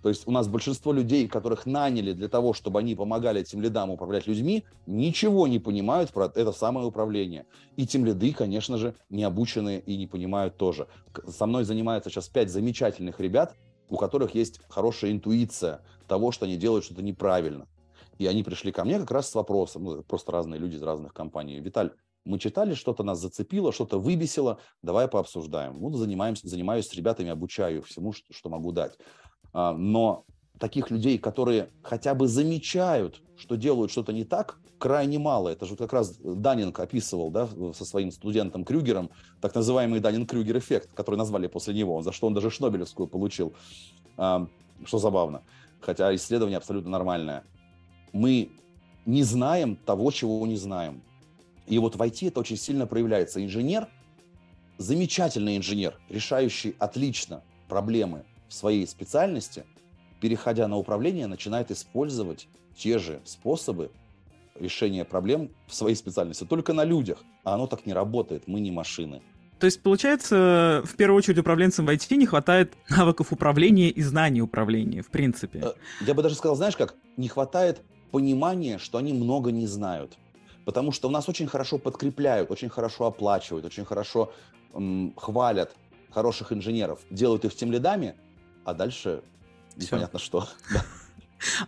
То есть у нас большинство людей, которых наняли для того, чтобы они помогали тимлидам управлять людьми, ничего не понимают про это самое управление. И тимлиды, конечно же, не обученные и не понимают тоже. Со мной занимаются сейчас пять замечательных ребят, у которых есть хорошая интуиция того, что они делают что-то неправильно. И они пришли ко мне как раз с вопросом, ну, просто разные люди из разных компаний. Виталь, мы читали, что-то нас зацепило, что-то выбесило, давай пообсуждаем. Ну, занимаемся, занимаюсь с ребятами, обучаю их всему, что, что могу дать. А, но таких людей, которые хотя бы замечают, что делают что-то не так, крайне мало. Это же как раз Данинг описывал, да, со своим студентом Крюгером, так называемый Данинг-Крюгер эффект, который назвали после него, за что он даже Шнобелевскую получил, а, что забавно. Хотя исследование абсолютно нормальное. Мы не знаем того, чего не знаем. И вот в ай ти это очень сильно проявляется. Инженер, замечательный инженер, решающий отлично проблемы в своей специальности, переходя на управление, начинает использовать те же способы решения проблем в своей специальности, только на людях. А оно так не работает, мы не машины. То есть, получается, в первую очередь управленцам в ай ти не хватает навыков управления и знаний управления, в принципе. Я бы даже сказал, знаешь как, не хватает понимание, что они много не знают. Потому что у нас очень хорошо подкрепляют, очень хорошо оплачивают, очень хорошо м, хвалят хороших инженеров, делают их тимлидами, а дальше все. Непонятно что.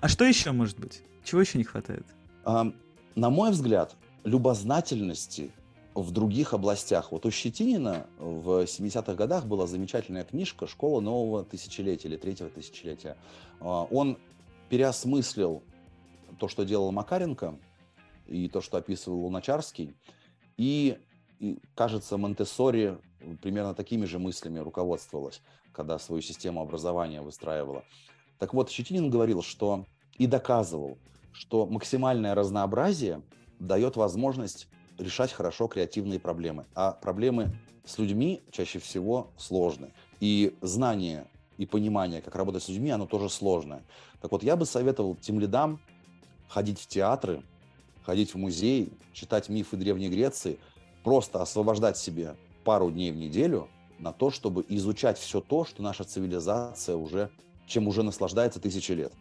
А что еще может быть? Чего еще не хватает? На мой взгляд, любознательности в других областях. Вот у Щетинина в семидесятых годах была замечательная книжка «Школа нового тысячелетия» или «Третьего тысячелетия». Он переосмыслил то, что делал Макаренко, и то, что описывал Луначарский, и, и кажется, Монтессори примерно такими же мыслями руководствовалась, когда свою систему образования выстраивала. Так вот, Щетинин говорил, что и доказывал, что максимальное разнообразие дает возможность решать хорошо креативные проблемы, а проблемы с людьми чаще всего сложны. И знание и понимание, как работать с людьми, оно тоже сложное. Так вот, я бы советовал тимлидам ходить в театры, ходить в музеи, читать мифы Древней Греции, просто освобождать себе пару дней в неделю на то, чтобы изучать все то, что наша цивилизация уже, чем уже наслаждается тысячи лет.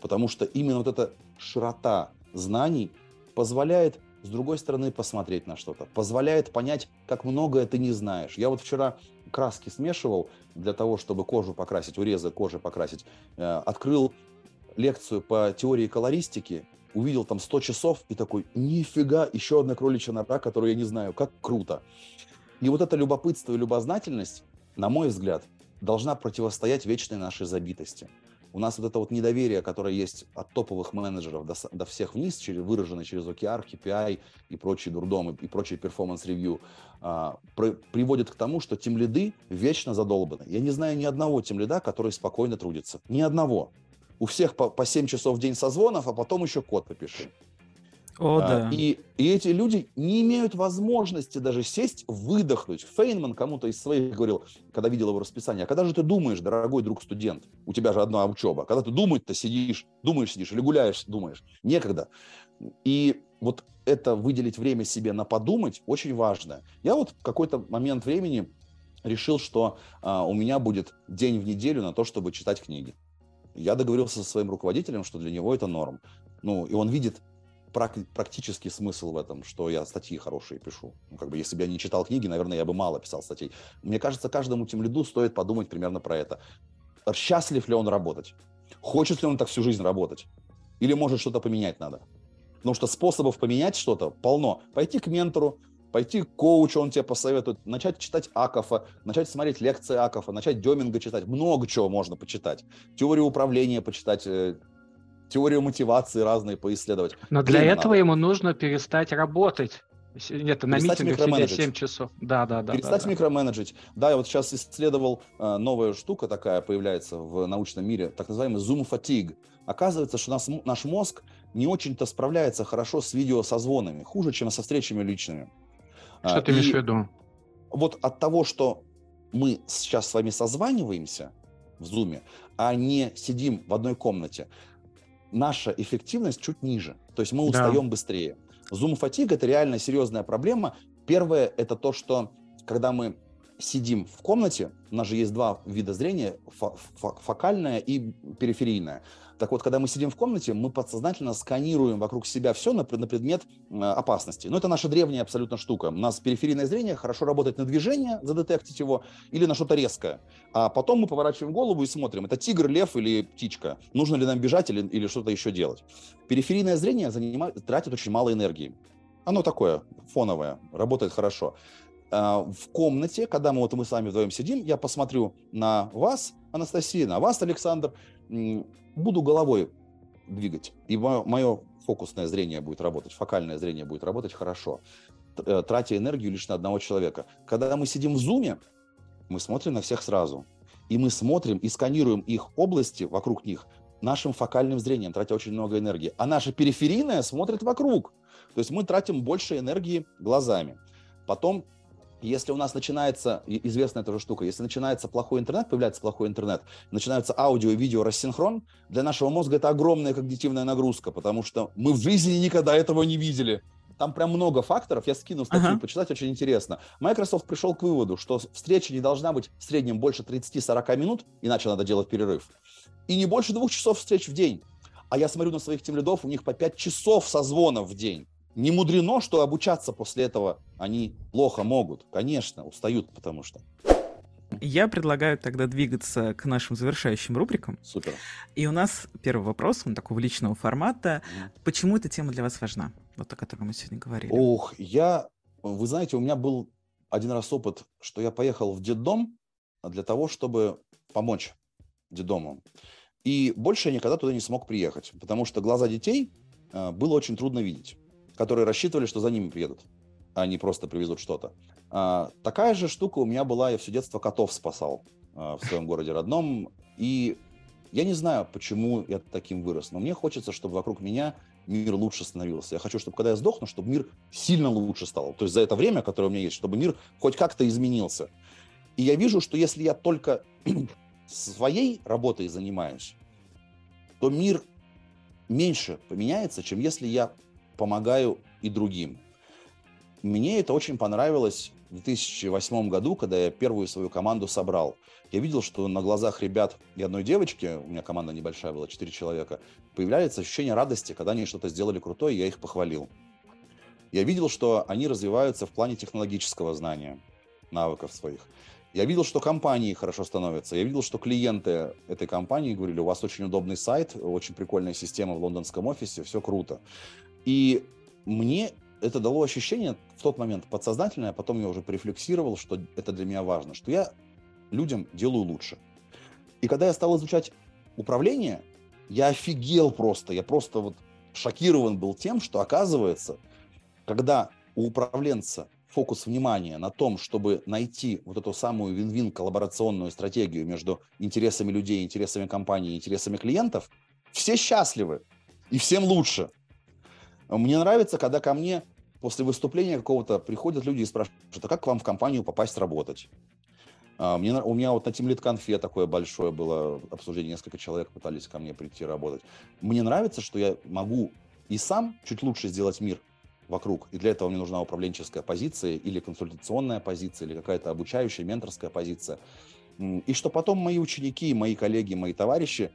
Потому что именно вот эта широта знаний позволяет, с другой стороны, посмотреть на что-то, позволяет понять, как многое ты не знаешь. Я вот вчера краски смешивал для того, чтобы кожу покрасить, урезы кожи покрасить. Открыл лекцию по теории колористики, увидел там сто часов и такой: нифига, еще одна кроличья нора, которую я не знаю, как круто. И вот это любопытство и любознательность, на мой взгляд, должна противостоять вечной нашей забитости. У нас вот это вот недоверие, которое есть от топовых менеджеров до, до всех вниз, через, выражено через о кей ар, кей пи ай и прочие дурдомы, и прочие перформанс-ревью, а, при, приводит к тому, что тимлиды вечно задолбаны. Я не знаю ни одного тимлида, который спокойно трудится. Ни одного. У всех по, по семь часов в день созвонов, а потом еще код попиши. О, а, да. и, и эти люди не имеют возможности даже сесть, выдохнуть. Фейнман кому-то из своих говорил, когда видел его расписание: а когда же ты думаешь, дорогой друг студент? У тебя же одна учеба. Когда ты думать-то сидишь, думаешь, сидишь, или гуляешь, думаешь. Некогда. И вот это выделить время себе на подумать очень важно. Я вот в какой-то момент времени решил, что а, у меня будет день в неделю на то, чтобы читать книги. Я договорился со своим руководителем, что для него это норм. Ну, и он видит практический смысл в этом, что я статьи хорошие пишу. Ну, как бы, если бы я не читал книги, наверное, я бы мало писал статей. Мне кажется, каждому тимлиду стоит подумать примерно про это. Счастлив ли он работать? Хочет ли он так всю жизнь работать? Или, может, что-то поменять надо? Потому что способов поменять что-то полно. Пойти к ментору, пойти к коучу, он тебе посоветует, начать читать Акова, начать смотреть лекции Акова, начать Деминга читать. Много чего можно почитать. Теорию управления почитать, теорию мотивации разные поисследовать. Но для Время этого надо. Ему нужно перестать работать. Нет, на митингах сидеть семь часов. Да, да, да. Перестать да, да. микроменеджить. Да, я вот сейчас исследовал, новая штука такая появляется в научном мире, так называемый Zoom fatigue. Оказывается, что нас, наш мозг не очень-то справляется хорошо с видеосозвонами, хуже, чем со встречами личными. Что ты имеешь в виду? Вот от того, что мы сейчас с вами созваниваемся в Zoom, а не сидим в одной комнате, наша эффективность чуть ниже. То есть мы устаем да. быстрее. Зум-фатига – это реально серьезная проблема. Первое – это то, что когда мы сидим в комнате, у нас же есть два вида зрения – фокальное и периферийное. Так вот, когда мы сидим в комнате, мы подсознательно сканируем вокруг себя все на предмет опасности. Но это наша древняя абсолютно штука. У нас периферийное зрение хорошо работает на движение, задетектить его, или на что-то резкое. А потом мы поворачиваем голову и смотрим, это тигр, лев или птичка. Нужно ли нам бежать или, или что-то еще делать. Периферийное зрение занимает, тратит очень мало энергии. Оно такое, фоновое, работает хорошо. В комнате, когда мы, вот мы с вами вдвоем сидим, я посмотрю на вас, Анастасия, на вас, Александр, буду головой двигать, и мое, мое фокусное зрение будет работать, фокальное зрение будет работать хорошо, тратя энергию лишь на одного человека. Когда мы сидим в зуме, мы смотрим на всех сразу, и мы смотрим и сканируем их области вокруг них нашим фокальным зрением, тратя очень много энергии, а наше периферийное смотрит вокруг, то есть мы тратим больше энергии глазами. Потом, если у нас начинается, известная тоже штука, если начинается плохой интернет, появляется плохой интернет, начинается аудио, видео, рассинхрон, для нашего мозга это огромная когнитивная нагрузка, потому что мы в жизни никогда этого не видели. Там прям много факторов, я скину статью, ага. почитать, очень интересно. Microsoft пришел к выводу, что встреча не должна быть в среднем больше тридцать-сорок минут, иначе надо делать перерыв, и не больше двух часов встреч в день. А я смотрю на своих тимлидов, у них по пять часов созвонов в день. Не мудрено, что обучаться после этого они плохо могут. Конечно, устают, потому что... Я предлагаю тогда двигаться к нашим завершающим рубрикам. Супер. И у нас первый вопрос, он такого личного формата. Mm. Почему эта тема для вас важна? Вот о которой мы сегодня говорили. Ох, я... Вы знаете, у меня был один раз опыт, что я поехал в детдом для того, чтобы помочь детдому. И больше я никогда туда не смог приехать, потому что глаза детей было очень трудно видеть, которые рассчитывали, что за ними приедут, а не просто привезут что-то. А, такая же штука у меня была, я все детство котов спасал а, в своем городе родном, и я не знаю, почему я таким вырос, но мне хочется, чтобы вокруг меня мир лучше становился. Я хочу, чтобы когда я сдохну, чтобы мир сильно лучше стал, то есть за это время, которое у меня есть, чтобы мир хоть как-то изменился. И я вижу, что если я только своей работой занимаюсь, то мир меньше поменяется, чем если я помогаю и другим. Мне это очень понравилось в две тысячи восьмом году, когда я первую свою команду собрал. Я видел, что на глазах ребят и одной девочки, у меня команда небольшая была, четыре человека, появляется ощущение радости, когда они что-то сделали крутое, я их похвалил. Я видел, что они развиваются в плане технологического знания, навыков своих. Я видел, что компании хорошо становятся. Я видел, что клиенты этой компании говорили, у вас очень удобный сайт, очень прикольная система в лондонском офисе, все круто. И мне это дало ощущение в тот момент подсознательное, а потом я уже порефлексировал, что это для меня важно, что я людям делаю лучше. И когда я стал изучать управление, я офигел просто, я просто вот шокирован был тем, что оказывается, когда у управленца фокус внимания на том, чтобы найти вот эту самую вин-вин коллаборационную стратегию между интересами людей, интересами компании, интересами клиентов, все счастливы и всем лучше. Мне нравится, когда ко мне после выступления какого-то приходят люди и спрашивают, а как к вам в компанию попасть работать? Мне, у меня вот на TeamLead-конфе такое большое было обсуждение, несколько человек пытались ко мне прийти работать. Мне нравится, что я могу и сам чуть лучше сделать мир вокруг. И для этого мне нужна управленческая позиция или консультационная позиция, или какая-то обучающая, менторская позиция. И что потом мои ученики, мои коллеги, мои товарищи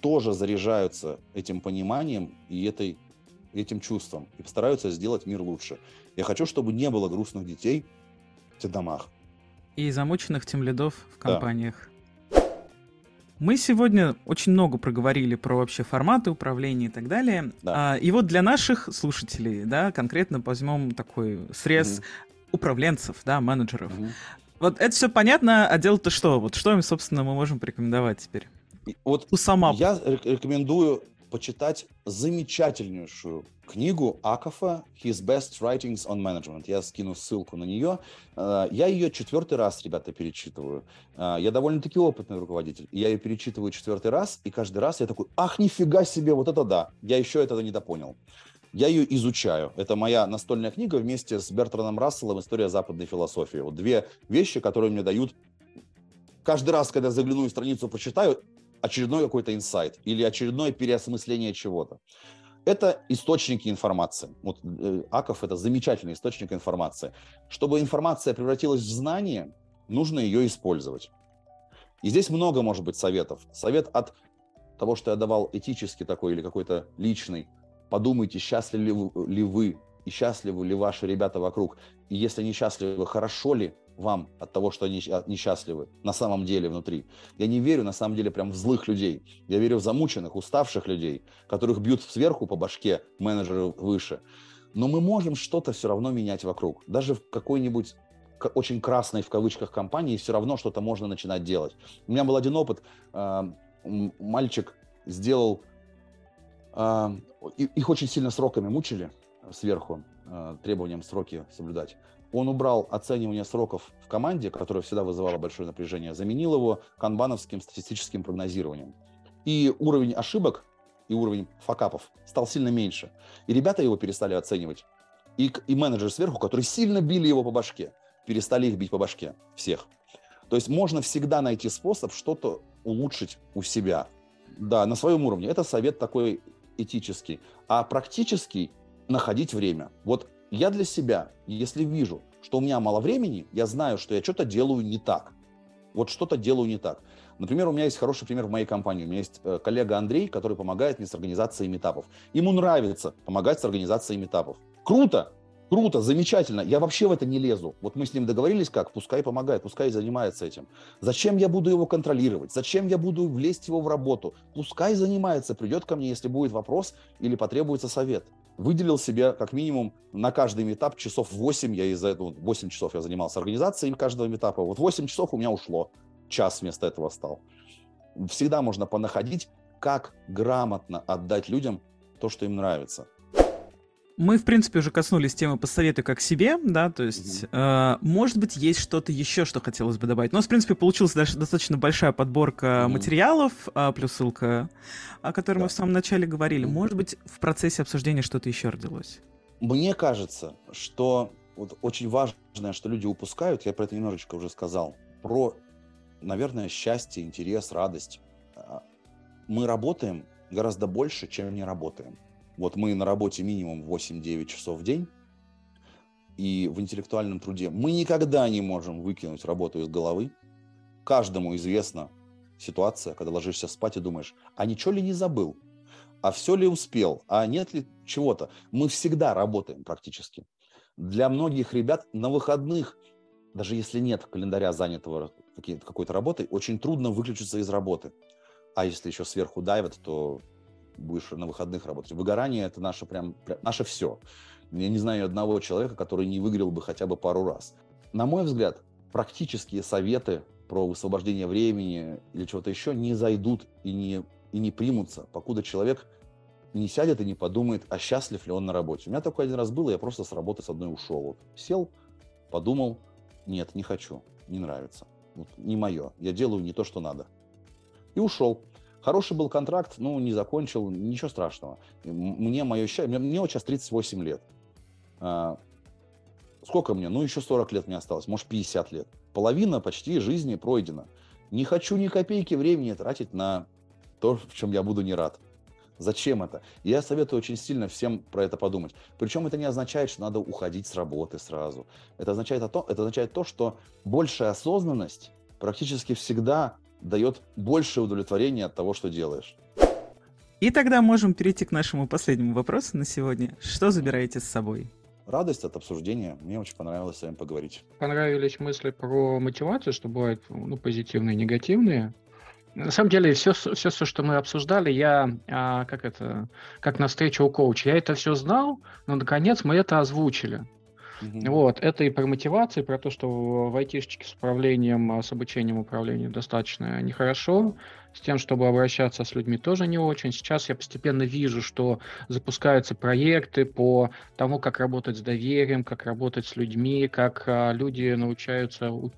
тоже заряжаются этим пониманием и этой, этим чувством. И постараются сделать мир лучше. Я хочу, чтобы не было грустных детей в тех домах. И замученных тимлидов в компаниях. Да. Мы сегодня очень много проговорили про вообще форматы управления и так далее. Да. И вот для наших слушателей, да, конкретно возьмем такой срез mm-hmm. управленцев, да, менеджеров. Mm-hmm. Вот это все понятно, а дело-то что? Вот что им, собственно, мы можем порекомендовать теперь? Вот Усамап. Я рекомендую почитать замечательнейшую книгу Акова «His Best Writings on Management». Я скину ссылку на нее. Я ее четвертый раз, ребята, перечитываю. Я довольно-таки опытный руководитель. Я ее перечитываю четвертый раз, и каждый раз я такой, ах, нифига себе, вот это да. Я еще этого не допонял. Я ее изучаю. Это моя настольная книга вместе с Бертраном Расселом «История западной философии». Вот две вещи, которые мне дают. Каждый раз, когда загляну в страницу, прочитаю, очередной какой-то инсайт или очередное переосмысление чего-то. Это источники информации. Вот Аков – это замечательный источник информации. Чтобы информация превратилась в знание, нужно ее использовать. И здесь много может быть советов. Совет от того, что я давал этический такой или какой-то личный. Подумайте, счастливы ли вы и счастливы ли ваши ребята вокруг. И если они счастливы, хорошо ли вам от того, что они несчастливы на самом деле внутри. Я не верю на самом деле прям в злых людей. Я верю в замученных, уставших людей, которых бьют сверху по башке менеджеры выше. Но мы можем что-то все равно менять вокруг. Даже в какой-нибудь очень красной в кавычках компании все равно что-то можно начинать делать. У меня был один опыт. Мальчик сделал... Их очень сильно сроками мучили сверху, требованием сроки соблюдать. Он убрал оценивание сроков в команде, которое всегда вызывало большое напряжение, заменил его канбановским статистическим прогнозированием. И уровень ошибок и уровень факапов стал сильно меньше. И ребята его перестали оценивать. И, и менеджеры сверху, которые сильно били его по башке, перестали их бить по башке всех. То есть можно всегда найти способ что-то улучшить у себя. Да, на своем уровне. Это совет такой этический. А практический – находить время. Вот я для себя, если вижу, что у меня мало времени, я знаю, что я что-то делаю не так. Вот что-то делаю не так. Например, у меня есть хороший пример в моей компании. У меня есть коллега Андрей, который помогает мне с организацией митапов. Ему нравится помогать с организацией митапов. Круто! Круто, замечательно. Я вообще в это не лезу. Вот мы с ним договорились как, пускай помогает, пускай занимается этим. Зачем я буду его контролировать? Зачем я буду влезть его в работу? Пускай занимается, придет ко мне, если будет вопрос или потребуется совет. Выделил себе как минимум на каждый митап часов восемь, я из-за этого, восемь часов я занимался организацией каждого митапа. Вот восемь часов у меня ушло, час вместо этого стал. Всегда можно понаходить, как грамотно отдать людям то, что им нравится. Мы, в принципе, уже коснулись темы «Посоветуй как себе», да, то есть, mm-hmm. э, может быть, есть что-то еще, что хотелось бы добавить. У нас, в принципе, получилась достаточно большая подборка mm-hmm. материалов, плюс ссылка, о которой да. мы в самом начале говорили. Mm-hmm. Может быть, в процессе обсуждения что-то еще родилось? Мне кажется, что вот очень важное, что люди упускают, я про это немножечко уже сказал, про, наверное, счастье, интерес, радость. Мы работаем гораздо больше, чем не работаем. Вот мы на работе минимум восемь-девять часов в день, и в интеллектуальном труде мы никогда не можем выкинуть работу из головы. Каждому известна ситуация, когда ложишься спать и думаешь, а ничего ли не забыл, а все ли успел, а нет ли чего-то. Мы всегда работаем практически. Для многих ребят на выходных, даже если нет календаря занятого какой-то работой, очень трудно выключиться из работы. А если еще сверху давят, то будешь на выходных работать. Выгорание – это наше, прям, прям, наше все. Я не знаю одного человека, который не выгорел бы хотя бы пару раз. На мой взгляд, практические советы про высвобождение времени или чего-то еще не зайдут и не, и не примутся, покуда человек не сядет и не подумает, а счастлив ли он на работе. У меня такой один раз было, я просто с работы с одной ушел. Вот, сел, подумал, нет, не хочу, не нравится, вот, не мое, я делаю не то, что надо. И ушел. Хороший был контракт, ну, не закончил, ничего страшного. Мне мое счастье, мне вот сейчас тридцать восемь лет. Сколько мне? Ну, еще сорок лет мне осталось, может, пятьдесят лет. Половина почти жизни пройдена. Не хочу ни копейки времени тратить на то, в чем я буду не рад. Зачем это? Я советую очень сильно всем про это подумать. Причем это не означает, что надо уходить с работы сразу. Это означает, это означает то, что большая осознанность практически всегда дает большее удовлетворение от того, что делаешь. И тогда можем перейти к нашему последнему вопросу на сегодня. Что забираете с собой? Радость от обсуждения. Мне очень понравилось с вами поговорить. Понравились мысли про мотивацию, что бывают, ну, позитивные и негативные. На самом деле, все, все, все, что мы обсуждали, я, а, как это, как на встрече у коуча, я это все знал, но, наконец, мы это озвучили. Mm-hmm. Вот, это и про мотивацию, про то, что в айтишечке с управлением, с обучением управлению достаточно нехорошо, с тем, чтобы обращаться с людьми, тоже не очень. Сейчас я постепенно вижу, что запускаются проекты по тому, как работать с доверием, как работать с людьми, как а, люди научаются у,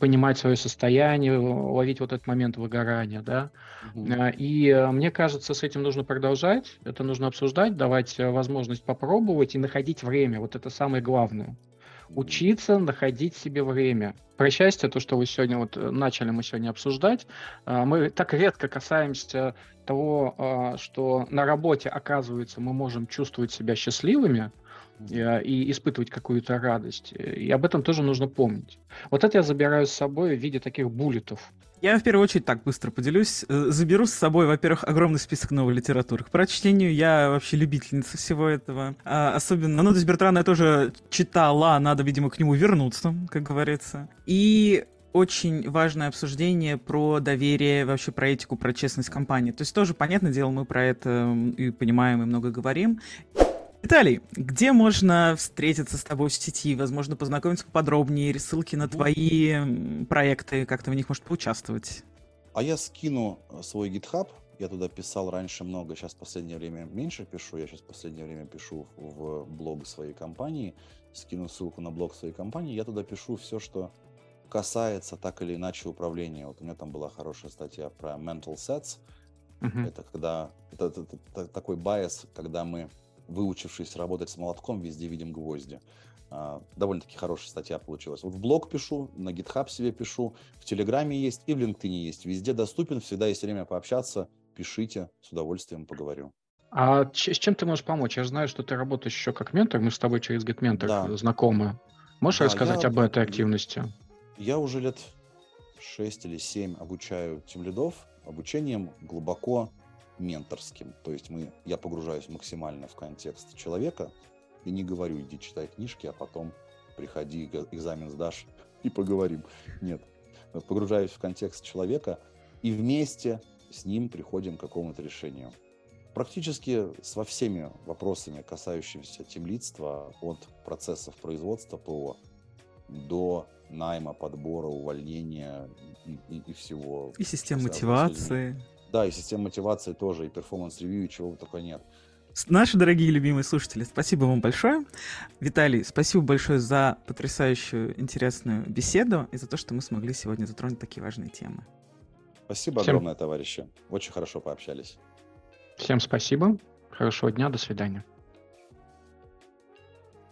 понимать свое состояние, ловить вот этот момент выгорания, да. Mm-hmm. И а, мне кажется, с этим нужно продолжать, это нужно обсуждать, давать возможность попробовать и находить время, вот это самое главное. Учиться находить себе время. Про счастье, то, что вы сегодня вот начали мы сегодня обсуждать, мы так редко касаемся того, что на работе, оказывается, мы можем чувствовать себя счастливыми и испытывать какую-то радость. И об этом тоже нужно помнить. Вот это я забираю с собой в виде таких буллетов. Я в первую очередь так быстро поделюсь. Заберу с собой, во-первых, огромный список новой литературы к прочтению. Я вообще любительница всего этого. А, особенно, ну, то есть Бертрана я тоже читала, надо, видимо, к нему вернуться, как говорится. И очень важное обсуждение про доверие, вообще про этику, про честность компании. То есть тоже, понятное дело, мы про это и понимаем, и много говорим. Виталий, где можно встретиться с тобой в сети, возможно, познакомиться поподробнее, ссылки на твои проекты, как ты в них можешь поучаствовать? А я скину свой GitHub, я туда писал раньше много, сейчас в последнее время меньше пишу, я сейчас в последнее время пишу в блог своей компании, скину ссылку на блог своей компании, я туда пишу все, что касается так или иначе управления. Вот у меня там была хорошая статья про mental sets, uh-huh. это когда, это, это, это, это такой bias, когда мы, выучившись работать с молотком, везде видим гвозди. А, довольно-таки хорошая статья получилась. Вот в блог пишу, на GitHub себе пишу, в Телеграме есть и в LinkedIn есть. Везде доступен, всегда есть время пообщаться. Пишите, с удовольствием поговорю. А ч- с чем ты можешь помочь? Я же знаю, что ты работаешь еще как ментор, мы с тобой через GitMentor да. знакомы. Можешь да, рассказать я, об этой активности? Я уже лет шесть или семь обучаю тимлидов обучением глубоко менторским, то есть мы, я погружаюсь максимально в контекст человека и не говорю, иди читай книжки, а потом приходи, экзамен сдашь и поговорим. Нет, вот погружаюсь в контекст человека и вместе с ним приходим к какому-то решению. Практически со всеми вопросами, касающимися тимлидства, от процессов производства ПО до найма, подбора, увольнения и, и, и всего. И систем мотивации. Да, и система мотивации тоже, и перформанс-ревью, и чего только нет. Наши дорогие любимые слушатели, спасибо вам большое. Виталий, спасибо большое за потрясающую, интересную беседу и за то, что мы смогли сегодня затронуть такие важные темы. Спасибо Всем... огромное, товарищи. Очень хорошо пообщались. Всем спасибо. Хорошего дня. До свидания.